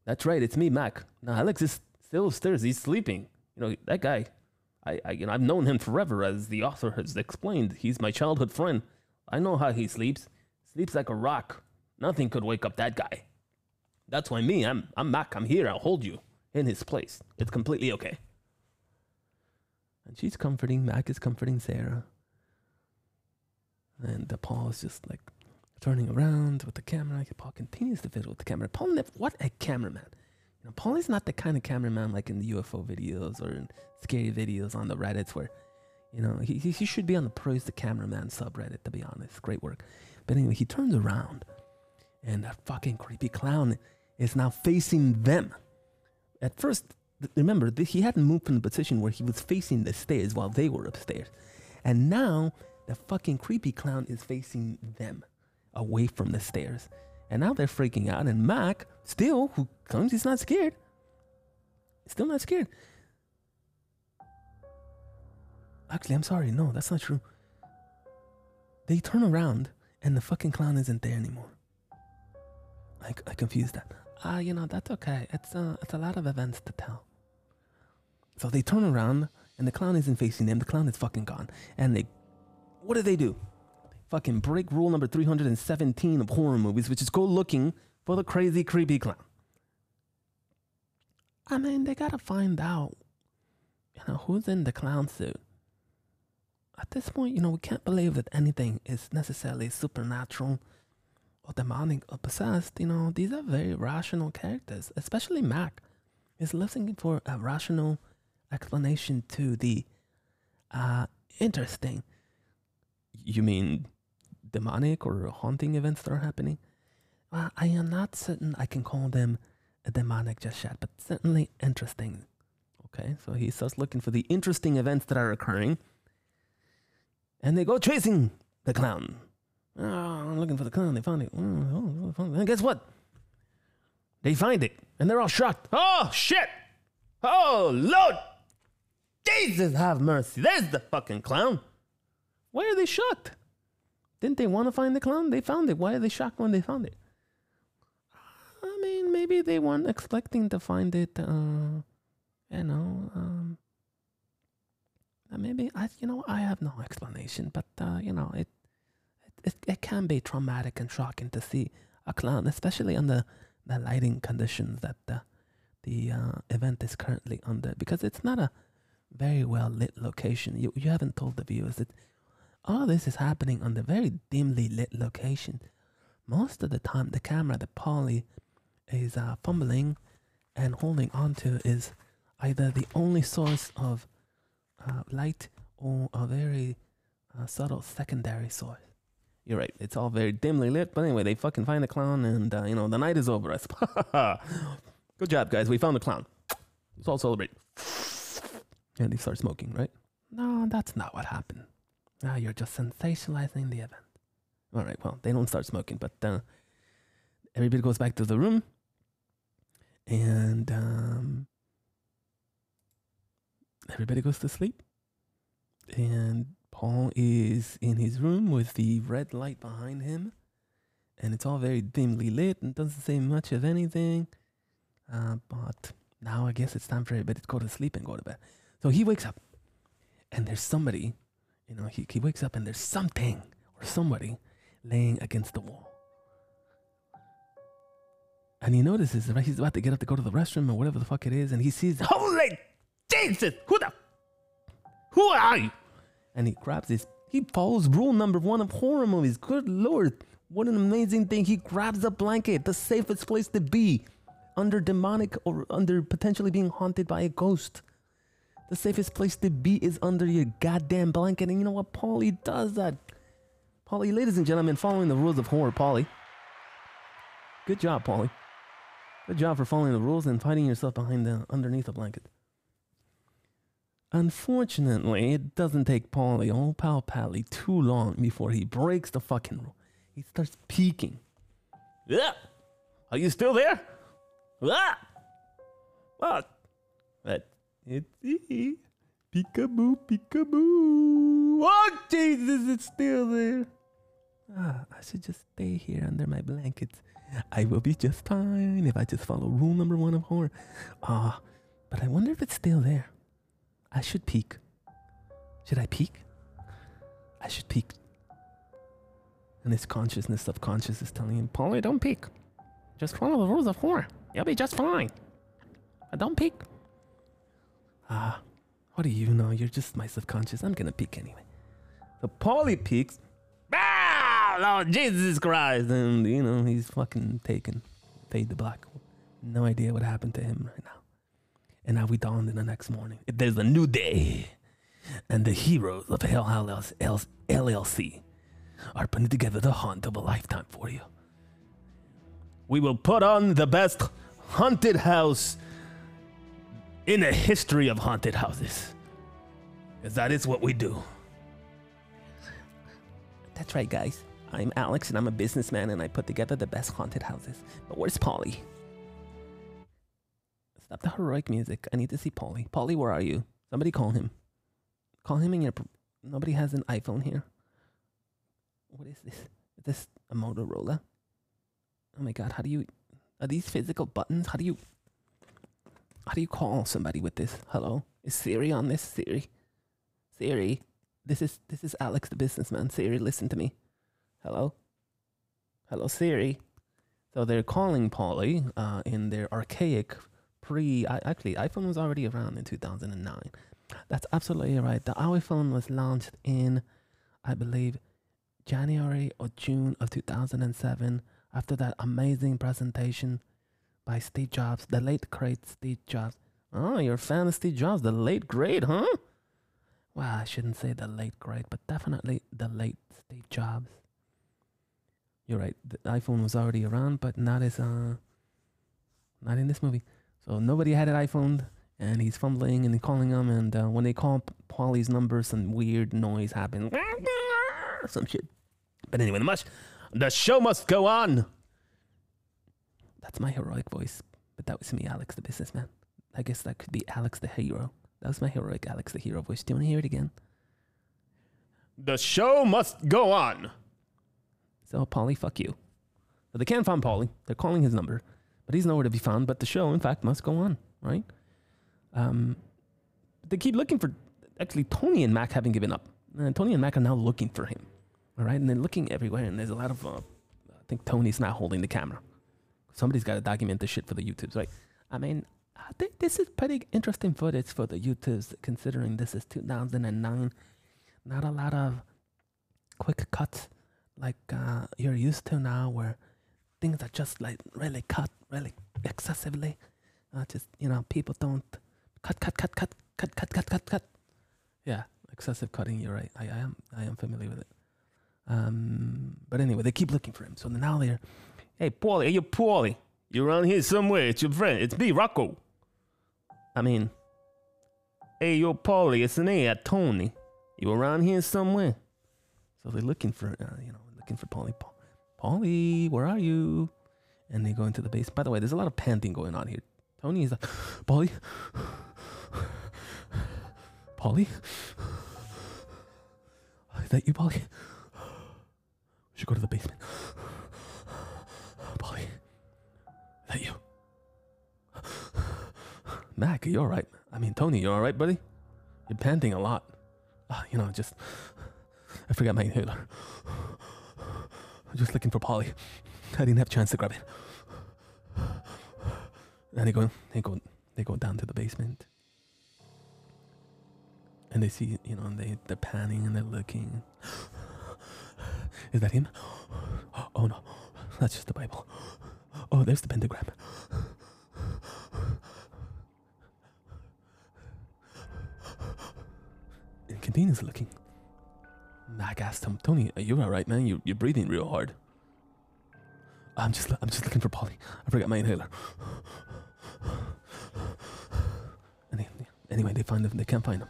That's right, it's me, Mac. Now Alex is still upstairs. He's sleeping. You know that guy. I, I, you know, I've known him forever, as the author has explained. He's my childhood friend. I know how he sleeps. Sleeps like a rock. Nothing could wake up that guy. That's why me. I'm, I'm Mac. I'm here. I'll hold you in his place. It's completely okay. And she's comforting. Mac is comforting Sarah. And the Paul is just like turning around with the camera. Paul continues to fiddle with the camera. Paul never, what a cameraman. You know, Paul is not the kind of cameraman like in the U F O videos or in scary videos on the Reddits where, you know, he, he should be on the Praise the Cameraman subreddit, to be honest. Great work. But anyway, he turns around and that fucking creepy clown is now facing them. At first, th- remember, th- he hadn't moved from the position where he was facing the stairs while they were upstairs. And now the fucking creepy clown is facing them, away from the stairs. And now they're freaking out. And Mac, still, who comes, he's not scared. Still not scared. Actually, I'm sorry. No, that's not true. They turn around and the fucking clown isn't there anymore. I, I confused that. Ah, uh, you know, that's okay. It's, uh, it's a lot of events to tell. So they turn around and the clown isn't facing them. The clown is fucking gone. And they, what do they do? Fucking break rule number three hundred seventeen of horror movies, which is go looking for the crazy, creepy clown. I mean, they gotta find out, you know, who's in the clown suit. At this point, you know, we can't believe that anything is necessarily supernatural or demonic or possessed. You know, these are very rational characters, especially Mac. He's listening for a rational explanation to the uh, interesting. You mean demonic or haunting events that are happening? Well, I am not certain I can call them a demonic just yet, but certainly interesting. Okay, so he starts looking for the interesting events that are occurring. And they go chasing the clown. Oh, I'm looking for the clown. They found it. Oh, and guess what? They find it. And they're all shocked. Oh, shit. Oh, Lord. Jesus, have mercy. There's the fucking clown. Why are they shocked? Didn't they want to find the clown? They found it. Why are they shocked when they found it? I mean, maybe they weren't expecting to find it. Uh, you know, um. Maybe, I, you know, I have no explanation, but, uh, you know, it, it it can be traumatic and shocking to see a clown, especially under the lighting conditions that uh, the uh, event is currently under, because it's not a very well-lit location. You, you haven't told the viewers that all this is happening under very dimly lit location. Most of the time, the camera that Polly is uh, fumbling and holding onto is either the only source of Uh, light or a very uh, subtle secondary source. You're right. It's all very dimly lit. But anyway, they fucking find the clown and, uh, you know, the night is over us. Good job, guys. We found the clown. Let's all celebrate. And they start smoking, right? No, that's not what happened. Now you're just sensationalizing the event. All right. Well, they don't start smoking, but uh, everybody goes back to the room. And, um... everybody goes to sleep, and Paul is in his room with the red light behind him, and it's all very dimly lit and doesn't say much of anything, uh, but now I guess it's time for everybody to go to sleep and go to bed. So he wakes up, and there's somebody, you know, he, he wakes up and there's something or somebody laying against the wall. And he notices, right, he's about to get up to go to the restroom or whatever the fuck it is, and he sees, holy Jesus, who the, who are you? And he grabs this. He follows rule number one of horror movies. Good Lord, what an amazing thing. He grabs a blanket, the safest place to be under demonic or under potentially being haunted by a ghost. The safest place to be is under your goddamn blanket. And you know what? Paulie does that. Paulie, ladies and gentlemen, following the rules of horror, Paulie. Good job, Paulie. Good job for following the rules and hiding yourself behind the, underneath a blanket. Unfortunately, it doesn't take Paulie, old pal Pally, too long before he breaks the fucking rule. He starts peeking. Yeah, are you still there? Ah, what? What? It's he. Peekaboo, peekaboo. Oh Jesus, it's still there. Ah, I should just stay here under my blankets. I will be just fine if I just follow rule number one of horror. Ah, but I wonder if it's still there. I should peek. Should I peek? I should peek. And his consciousness, subconscious is telling him, Paulie, don't peek. Just follow the rules of horror. You'll be just fine. But don't peek. Ah, what do you know? You're just my subconscious. I'm gonna peek anyway. So Paulie peeks. Ah, Lord Jesus Christ. And, you know, he's fucking taken. Fade to black. No idea what happened to him right now. And now we dawned in the next morning. There's a new day. And the heroes of Hell House L L C are putting together the hunt of a lifetime for you. We will put on the best haunted house in the history of haunted houses. Because that is what we do. That's right, guys. I'm Alex and I'm a businessman and I put together the best haunted houses. But where's Paulie? Stop the heroic music. I need to see Paulie. Paulie, where are you? Somebody call him. Call him in your... Nobody has an iPhone here. What is this? Is this a Motorola? Oh my God, how do you... Are these physical buttons? How do you... How do you call somebody with this? Hello? Is Siri on this? Siri? Siri? This is this is Alex the businessman. Siri, listen to me. Hello? Hello, Siri? So they're calling Polly uh, in their archaic pre... I, actually, iPhone was already around in two thousand nine. That's absolutely right. The iPhone was launched in, I believe, January or June of two thousand seven. After that amazing presentation by Steve Jobs, the late great Steve Jobs. Oh, you're a fan of Steve Jobs, the late great, huh? Well, I shouldn't say the late great, but definitely the late Steve Jobs. You're right. The iPhone was already around, but not as uh, not in this movie. So nobody had an iPhone, and he's fumbling and calling them. And uh, when they call Polly's number, some weird noise happens, some shit. But anyway, the mush. The show must go on. That's my heroic voice, but that was me, Alex the businessman. I guess that could be Alex the hero. That was my heroic Alex the hero voice. Do you want to hear it again? The show must go on. So Polly, fuck you. But they can't find Polly. They're calling his number, but he's nowhere to be found. But the show, in fact, must go on, right? Um, they keep looking for. Actually, Tony and Mac haven't given up. Uh, Tony and Mac are now looking for him. All right, and they're looking everywhere, and there's a lot of, uh, I think Tony's not holding the camera. Somebody's got to document this shit for the YouTubes, right? I mean, I think this is pretty interesting footage for the YouTubes, considering this is two thousand nine. Not a lot of quick cuts like uh, you're used to now, where things are just like really cut, really excessively. Uh, just, you know, people don't cut, cut, cut, cut, cut, cut, cut, cut, cut. Yeah, excessive cutting, you're right. I, I am, I am familiar with it. Um, but anyway, they keep looking for him. So now they're, hey, Paulie, hey, you Paulie, you're around here somewhere. It's your friend. It's me, Rocco. I mean, hey, yo, Paulie, it's me, Tony. You around here somewhere? So they're looking for, uh, you know, looking for Paulie. Paulie, where are you? And they go into the basement. By the way, there's a lot of panting going on here. Tony is like, Paulie, Paulie, is that you, Paulie? Should go to the basement. Polly, is that you? Mac, are you all right? I mean, Tony, you all right, buddy? You're panting a lot. Uh, you know, just... I forgot my inhaler. I'm just looking for Polly. I didn't have a chance to grab it. And they go, they go, they go down to the basement. And they see, you know, and they, they're panning and they're looking. Is that him? Oh no, that's just the Bible. Oh, there's the pentagram. And Cadena's looking. Mac asked him, Tony, are you all right, man? You, you're breathing real hard. I'm just, I'm just looking for Polly. I forgot my inhaler. And they, anyway, they find him. They can't find him.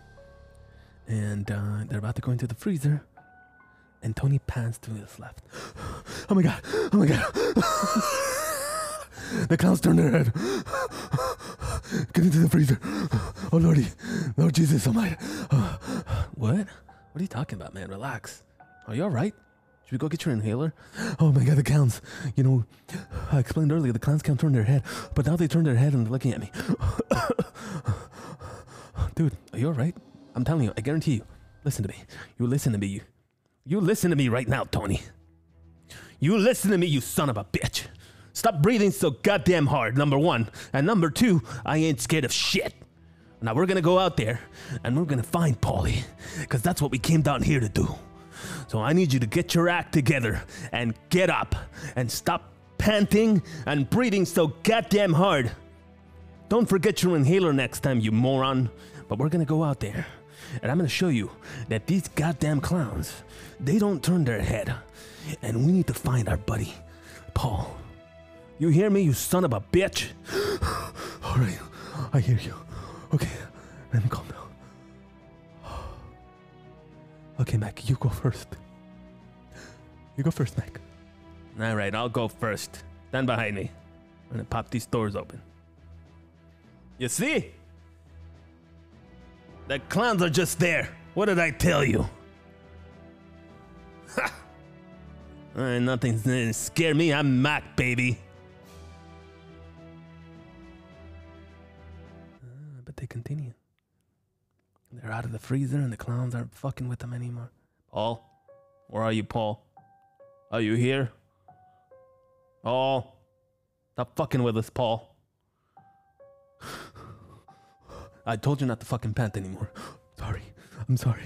And uh, they're about to go into the freezer. And Tony pans to his left. Oh my god! Oh my god! The clowns turn their head. Get into the freezer. Oh lordy, Lord Jesus Almighty! Oh. What? What are you talking about, man? Relax. Are you all right? Should we go get your inhaler? Oh my god, the clowns! You know, I explained earlier the clowns can't turn their head, but now they turn their head and they're looking at me. Dude, are you all right? I'm telling you, I guarantee you. Listen to me. You listen to me. You. You listen to me right now, Tony. You listen to me, you son of a bitch. Stop breathing so goddamn hard, number one. And number two, I ain't scared of shit. Now we're gonna go out there and we're gonna find Polly, because that's what we came down here to do. So I need you to get your act together and get up and stop panting and breathing so goddamn hard. Don't forget your inhaler next time, you moron. But we're gonna go out there. And I'm going to show you that these goddamn clowns, they don't turn their head. And we need to find our buddy, Paul. You hear me, you son of a bitch? All right, I hear you. Okay, let me calm down. Okay, Mac, you go first. You go first, Mac. All right, I'll go first. Stand behind me. I'm going to pop these doors open. You see? The clowns are just there. What did I tell you? Ha! Alright, nothing's gonna scare me. I'm Mac, baby. Uh, but they continue. They're out of the freezer and the clowns aren't fucking with them anymore. Paul? Where are you, Paul? Are you here? Paul? Stop fucking with us, Paul. I told you not to fucking pant anymore. Sorry. I'm sorry.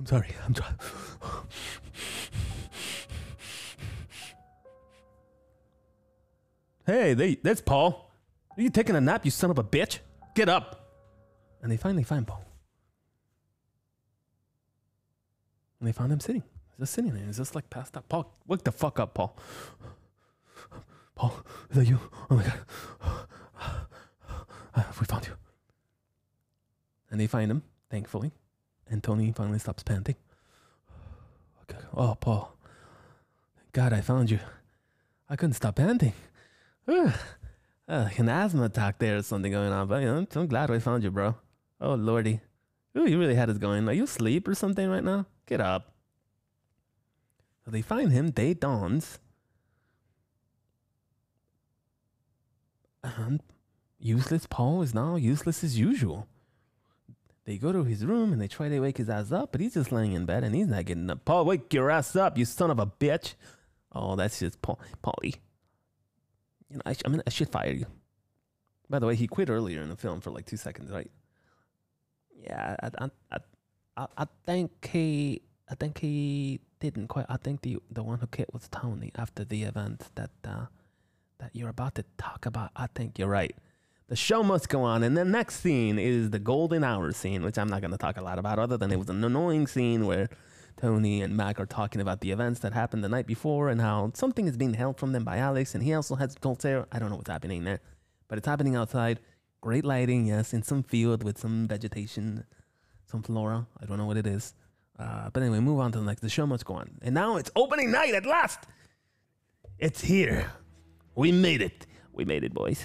I'm sorry. I'm trying. Hey, they, that's Paul. Are you taking a nap, you son of a bitch? Get up. And they finally find Paul. And they found him sitting. Just sitting there. He's just like passed out. Paul, wake the fuck up, Paul. Paul, is that you? Oh my God. We found you. And they find him, thankfully. And Tony finally stops panting. Okay. Oh, Paul. Thank God I found you. I couldn't stop panting. Ugh. Uh, an asthma attack there or something going on. But you know, I'm glad I found you, bro. Oh, Lordy. Ooh, you really had us going. Are you asleep or something right now? Get up. So they find him. Day dawns. And useless Paul is now useless as usual. They go to his room and they try to wake his ass up, but he's just laying in bed and he's not getting up. Paul, wake your ass up, you son of a bitch. Oh, that's just Paul. Paulie. You know, I, I mean, I should fire you. By the way, he quit earlier in the film for like two seconds, right? Yeah, I, I, I, I, I think he, I think he didn't quite. I think the the one who quit was Tony after the event that uh, that you're about to talk about. I think you're right. The show must go on, and the next scene is the golden hour scene, which I'm not going to talk a lot about, other than it was an annoying scene where Tony and Mac are talking about the events that happened the night before and how something is being held from them by Alex, and he also has cold terror. I don't know what's happening there, but it's happening outside. Great lighting, yes, in some field with some vegetation, some flora. I don't know what it is. Uh, but anyway, move on to the next. The show must go on. And now it's opening night at last. It's here. We made it. We made it, boys.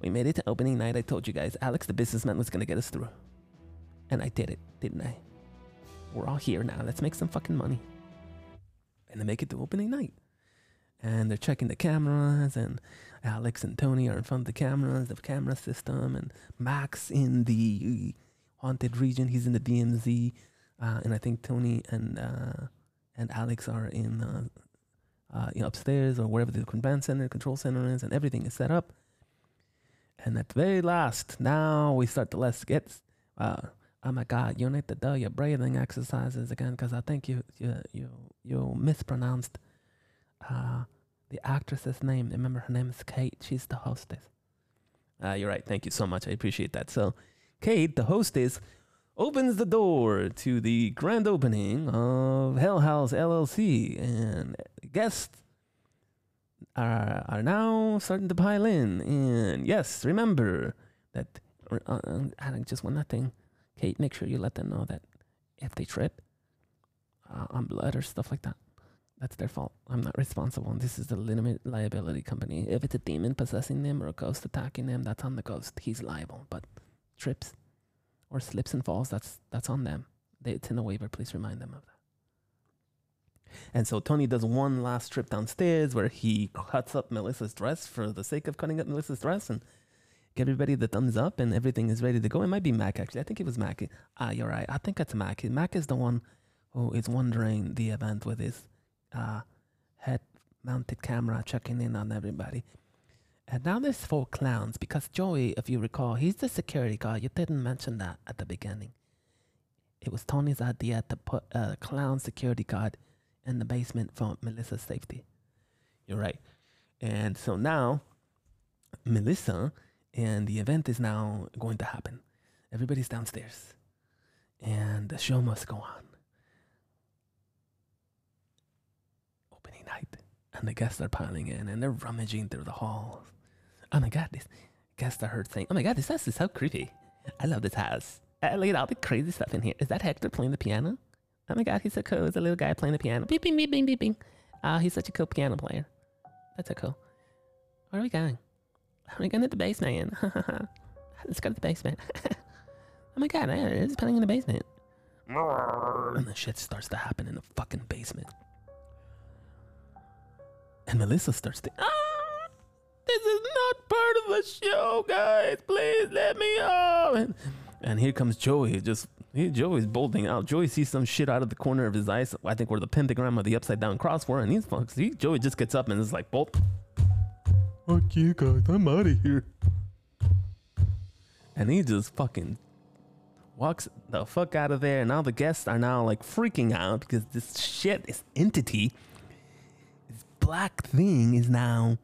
We made it to opening night. I told you guys, Alex, the businessman, was going to get us through. And I did it, didn't I? We're all here now. Let's make some fucking money. And they make it to opening night. And they're checking the cameras, and Alex and Tony are in front of the cameras, the camera system, and Max in the haunted region. He's in the D M Z, uh, and I think Tony and uh, and Alex are in uh, uh, you know, upstairs or wherever the command center, control center is, and everything is set up. And at the very last, now we start the last skits. Uh, oh my God, you need to do your breathing exercises again, because I think you you you you mispronounced. Uh, the actress's name. Remember, her name is Kate. She's the hostess. Uh, you're right. Thank you so much. I appreciate that. So, Kate, the hostess, opens the door to the grand opening of Hell House L L C, and guests are are now starting to pile in. And yes, remember that. Uh, I just want nothing. Kate, make sure you let them know that if they trip uh, on blood or stuff like that, that's their fault. I'm not responsible. And this is the limited liability company. If it's a demon possessing them or a ghost attacking them, that's on the ghost. He's liable. But trips or slips and falls, that's that's on them. They, it's in the waiver. Please remind them of that. And so Tony does one last trip downstairs where he cuts up Melissa's dress for the sake of cutting up Melissa's dress and give everybody the thumbs up, and everything is ready to go. It might be Mac, actually. I think it was Mac. Ah, you're right. I think that's Mac. Mac is the one who is wandering the event with his Uh, head-mounted camera checking in on everybody. And now there's four clowns, because Joey, if you recall, he's the security guard. You didn't mention that at the beginning. It was Tony's idea to put a clown security guard in the basement for Melissa's safety. You're right. And so now, Melissa and the event is now going to happen. Everybody's downstairs. And the show must go on. Night, and the guests are piling in, and they're rummaging through the halls. Oh my God, this guest I heard saying, "Oh my God, this house is so creepy. I love this house. I look at all the crazy stuff in here. Is that Hector playing the piano? Oh my God, he's so cool. It's a little guy playing the piano. Beep, beep, beep, beep, beep, beep. Ah, he's such a cool piano player. That's so cool. Where are we going? Are we going to the basement? Let's go to the basement. Oh my God, it's playing in the basement. And the shit starts to happen in the fucking basement. And Melissa starts to, ah, this is not part of the show, guys. Please let me out. And, and here comes Joey. Just he, Joey's bolting out. Joey sees some shit out of the corner of his eyes. I think where the pentagram or the upside down cross were. And he's fucks. He, Joey just gets up and is like, bolt. fuck you guys, I'm out of here. And he just fucking walks the fuck out of there. And all the guests are now like freaking out because this shit, this entity, this black thing is now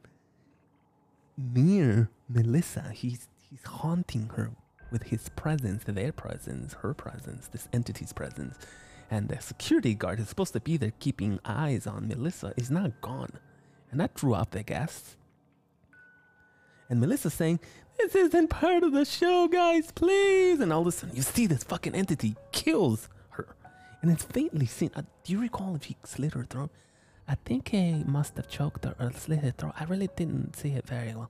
near Melissa. He's he's haunting her with his presence, their presence, her presence, this entity's presence. And the security guard is supposed to be there keeping eyes on Melissa is now gone. And that drew out the guests. And Melissa's saying, this isn't part of the show, guys, please. And all of a sudden, you see this fucking entity kills her. And it's faintly seen. Uh, do you recall if he slit her throat? I think he must have choked her or slit her throat. I really didn't see it very well.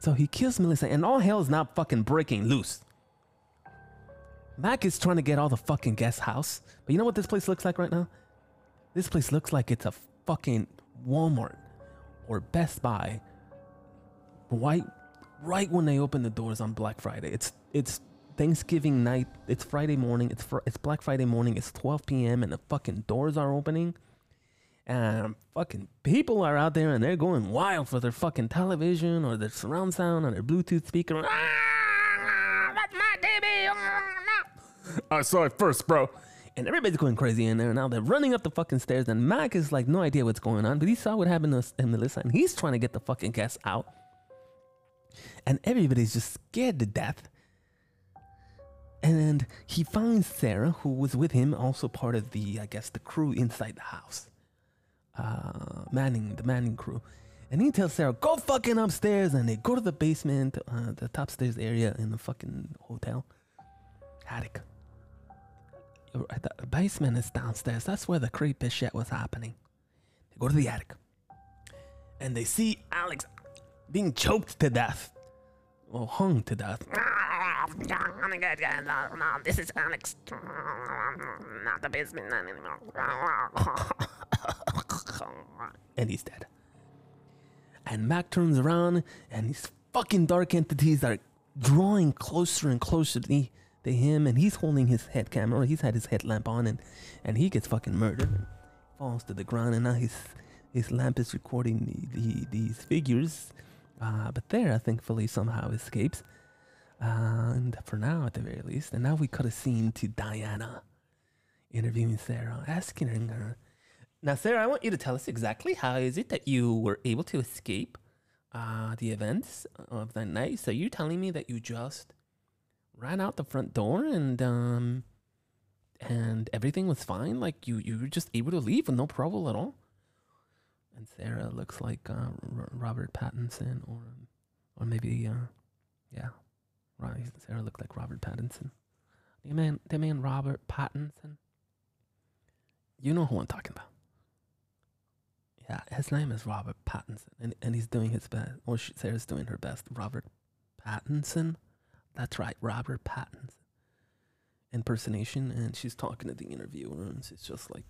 So he kills Melissa, and all hell is now fucking breaking loose. Mac is trying to get all the fucking guest house. But you know what this place looks like right now? This place looks like it's a fucking Walmart or Best Buy. White... right when they open the doors on Black Friday. It's it's Thanksgiving night. It's Friday morning. It's fr it's Black Friday morning. It's twelve p m and the fucking doors are opening. And fucking people are out there and they're going wild for their fucking television or their surround sound or their Bluetooth speaker. Ah, that's my T V. Ah, no. I saw it first, bro. And everybody's going crazy in there. And now they're running up the fucking stairs. And Mac is like, no idea what's going on. But he saw what happened to Melissa. And he's trying to get the fucking guests out. And everybody's just scared to death. And he finds Sarah, who was with him, also part of the, I guess, the crew inside the house. Uh, Manning, the Manning crew. And he tells Sarah, go fucking upstairs. And they go to the basement, uh, the top stairs area in the fucking hotel. Attic. The basement is downstairs. That's where the creepy shit was happening. They go to the attic. And they see Alex being choked to death. Well, hung to death. This is Alex. Not the basement anymore. And he's dead. And Mac turns around and these fucking dark entities are drawing closer and closer to him. And he's holding his head camera. He's had his headlamp on and, and he gets fucking murdered. And falls to the ground and now his, his lamp is recording the, the, these figures. Uh, but Thera, thankfully, somehow escapes. Uh, and for now, at the very least. And now we cut a scene to Diana interviewing Sarah, asking her. Now, Sarah, I want you to tell us exactly how is it that you were able to escape uh, the events of that night. So you're telling me that you just ran out the front door and um, and everything was fine? Like, you, you were just able to leave with no trouble at all? And Sarah looks like uh, Robert Pattinson, or or maybe, uh, yeah, right. Sarah looked like Robert Pattinson. You mean, they mean Robert Pattinson? You know who I'm talking about. Yeah, his name is Robert Pattinson, and, and he's doing his best, or she, Sarah's doing her best. Robert Pattinson? That's right, Robert Pattinson. Impersonation, and she's talking to the interviewer, and she's just like,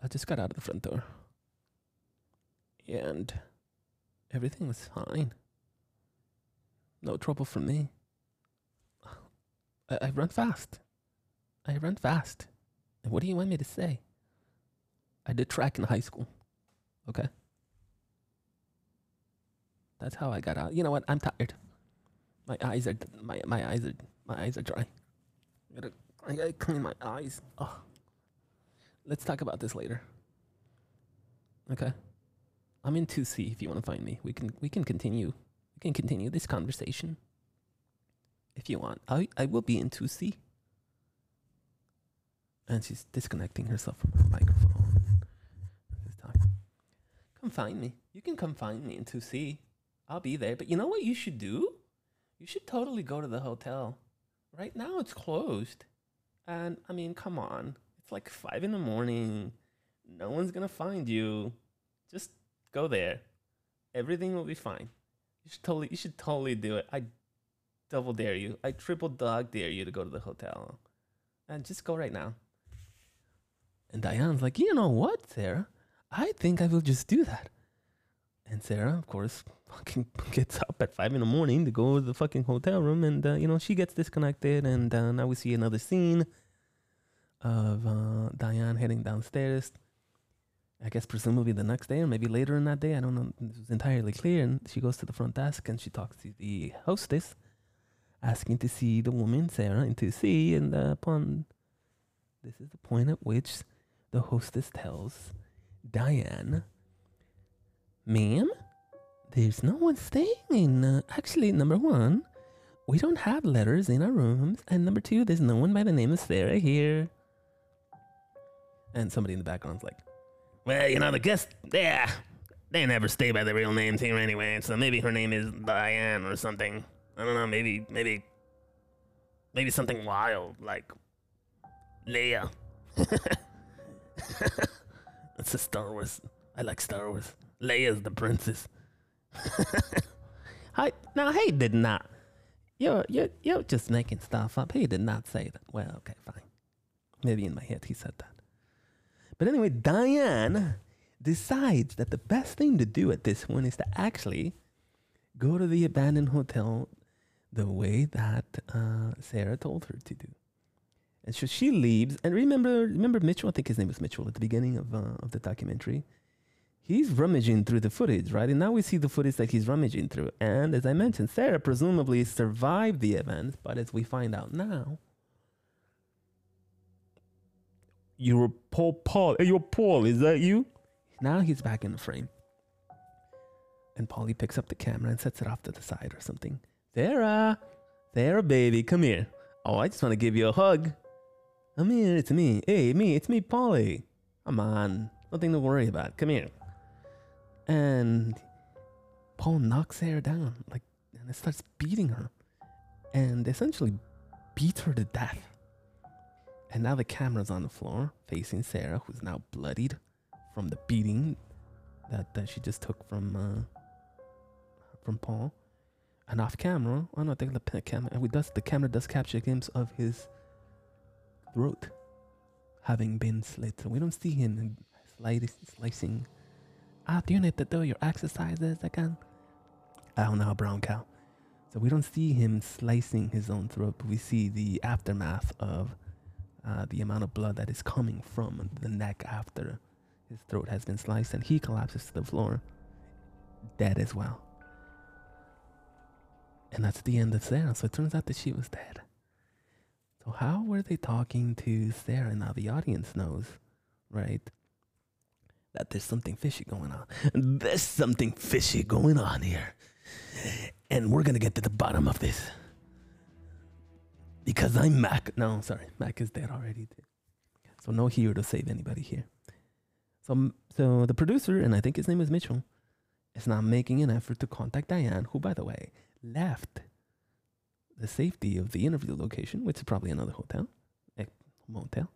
I just got out of the front door. And everything was fine. No trouble for me. I, I run fast. I run fast. And what do you want me to say? I did track in high school. Okay? That's how I got out. You know what? I'm tired. My eyes are, my, my eyes are, my eyes are dry. I gotta, I gotta clean my eyes. Oh. Let's talk about this later. Okay. I'm in two C if you want to find me. We can we can continue. We can continue this conversation if you want. I I will be in two C. And she's disconnecting herself from her microphone. Come find me. You can come find me in two C. I'll be there. But you know what you should do? You should totally go to the hotel. Right now it's closed. And I mean, come on. It's like five in the morning. No one's gonna find you. Just go there. Everything will be fine. You should totally, you should totally do it. I double dare you. I triple dog dare you to go to the hotel. And just go right now. And Diane's like, you know what, Sarah? I think I will just do that. And Sarah, of course, fucking gets up at five in the morning to go to the fucking hotel room. And, uh, you know, she gets disconnected. And uh, now we see another scene of uh, Diane heading downstairs I guess presumably the next day or maybe later in that day. I don't know. It was entirely clear. And she goes to the front desk and she talks to the hostess, asking to see the woman, Sarah, and to see. And uh, upon this is the point at which the hostess tells Diane, "Ma'am, there's no one staying in. Uh, actually, number one, we don't have letters in our rooms. And number two, there's no one by the name of Sarah here." And somebody in the background's like, "Well, you know, the guests, yeah, they never stay by their real names here anyway. So maybe her name is Diane or something. I don't know, maybe, maybe, maybe something wild like Leia." That's a Star Wars. I like Star Wars. Leia's the princess. I, now, he did not. You're, you're, you're just making stuff up. He did not say that. Well, okay, fine. Maybe in my head he said that. But anyway, Diane decides that the best thing to do at this one is to actually go to the abandoned hotel the way that uh, Sarah told her to do. And so she leaves. And remember, remember Mitchell? I think his name was Mitchell at the beginning of, uh, of the documentary. He's rummaging through the footage, right? And now we see the footage that he's rummaging through. And as I mentioned, Sarah presumably survived the event. But as we find out now, "You're Paul, Paul. You're Paul, is that you?" Now he's back in the frame. And Paulie picks up the camera and sets it off to the side or something. "Sarah, Sarah, baby, come here. Oh, I just want to give you a hug. Come here, it's me. Hey, me, it's me, Paulie. Come on, nothing to worry about. Come here." And Paul knocks Sarah down, like, and it starts beating her, and essentially beats her to death. And now the camera's on the floor, facing Sarah, who's now bloodied from the beating that, that she just took from uh, from Paul. And off camera, I don't think the camera. We does the camera does capture glimpses of his throat having been slit. So we don't see him slicing. slicing. "Ah, do you need to do your exercises again?" "I don't know, brown cow." So we don't see him slicing his own throat, but we see the aftermath of uh, the amount of blood that is coming from the neck after his throat has been sliced, and he collapses to the floor, dead as well. And that's the end of Sarah. So it turns out that she was dead. So how were they talking to Sarah? Now the audience knows, right? That there's something fishy going on. There's something fishy going on here. And we're going to get to the bottom of this. Because I'm Mac. No, sorry. Mac is dead already. Too. So no hero to save anybody here. So, so the producer, and I think his name is Mitchell, is now making an effort to contact Diane, who, by the way, left the safety of the interview location, which is probably another hotel, a motel,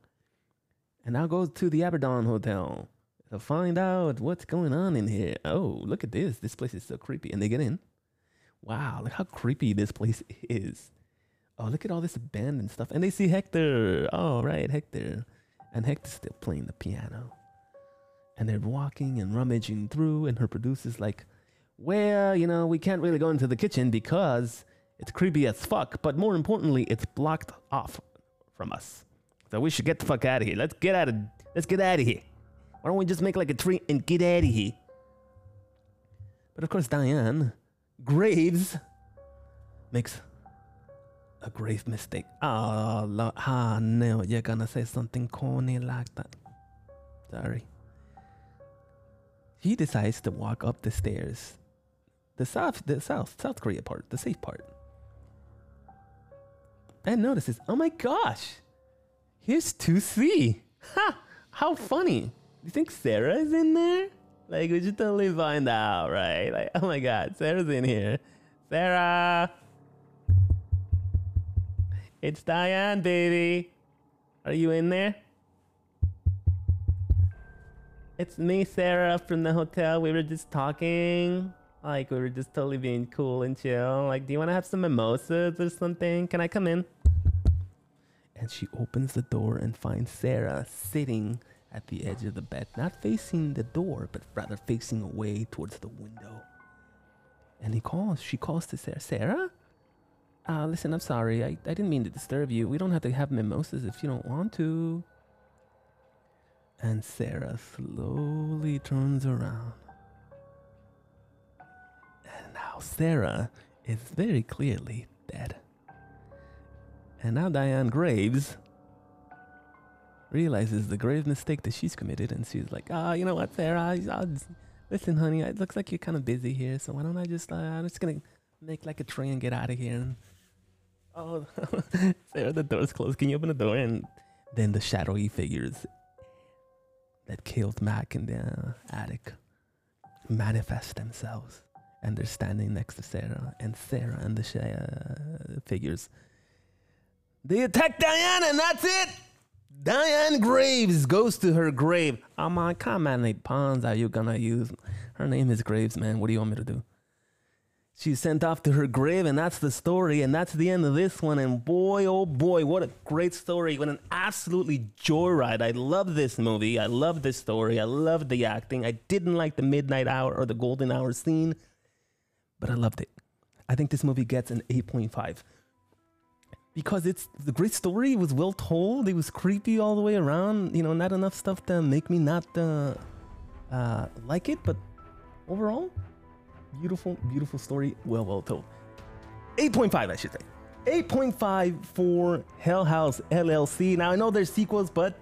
and now goes to the Abaddon Hotel to find out what's going on in here. Oh, look at this. This place is so creepy. And they get in. Wow, look how creepy this place is. Oh, look at all this abandoned stuff. And they see Hector. Oh, right, Hector. And Hector's still playing the piano. And they're walking and rummaging through, and her producer's like, "Well, you know, we can't really go into the kitchen because it's creepy as fuck. But more importantly, it's blocked off from us. So we should get the fuck out of here. Let's get out of let's get out of here. Why don't we just make like a tree and get out of here?" But of course, Diane Graves makes a grave mistake. Oh, Lord. Ah, no, you're gonna say something corny like that. Sorry. He decides to walk up the stairs. The South, the South, South Korea part, the safe part. And notices, oh my gosh, here's two C. Ha! How funny. You think Sarah's in there? Like, we should totally find out, right? Like, oh my God, Sarah's in here. Sarah! It's Diane, baby. Are you in there? "It's me, Sarah, from the hotel. We were just talking. Like, we were just totally being cool and chill. Like, do you want to have some mimosas or something? Can I come in?" And she opens the door and finds Sarah sitting at the edge of the bed, not facing the door, but rather facing away towards the window. And he calls, she calls to Sarah, Sarah, uh, listen, I'm sorry. I, I didn't mean to disturb you. We don't have to have mimosas if you don't want to. and Sarah slowly turns around. And now Sarah is very clearly dead. And now Diane Graves realizes the grave mistake that she's committed, and she's like, "Ah, oh, you know what, Sarah? I'll just, listen, honey, it looks like you're kind of busy here, so why don't I just, uh, I'm just gonna make like a tray and get out of here." And, oh, Sarah, the door's closed. Can you open the door? And then the shadowy figures that killed Mac in the attic manifest themselves, and they're standing next to Sarah. And Sarah and the sh uh, figures, they attack Diane, and that's it. Diane Graves goes to her grave. I'm on, come on, the pawns are you gonna use? Her name is Graves, man. What do you want me to do? She's sent off to her grave, and that's the story, and that's the end of this one. And boy, oh boy, what a great story. What an absolutely joyride. I love this movie. I love this story. I love the acting. I didn't like the midnight hour or the golden hour scene, but I loved it. I think this movie gets an eight point five because it's the great story. It was well told. It was creepy all the way around. You know, not enough stuff to make me not uh, uh, like it, but overall, beautiful, beautiful story. Well, well told. eight point five, I should say. eight point five for Hell House L L C. Now, I know there's sequels, but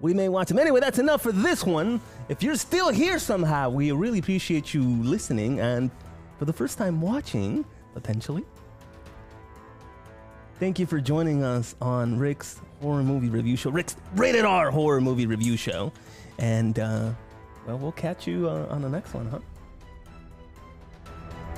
we may watch them. Anyway, that's enough for this one. If you're still here somehow, we really appreciate you listening. And for the first time watching, potentially, thank you for joining us on Rick's Horror Movie Review Show. Rick's Rated R Horror Movie Review Show. And, uh, well, we'll catch you uh, on the next one, huh?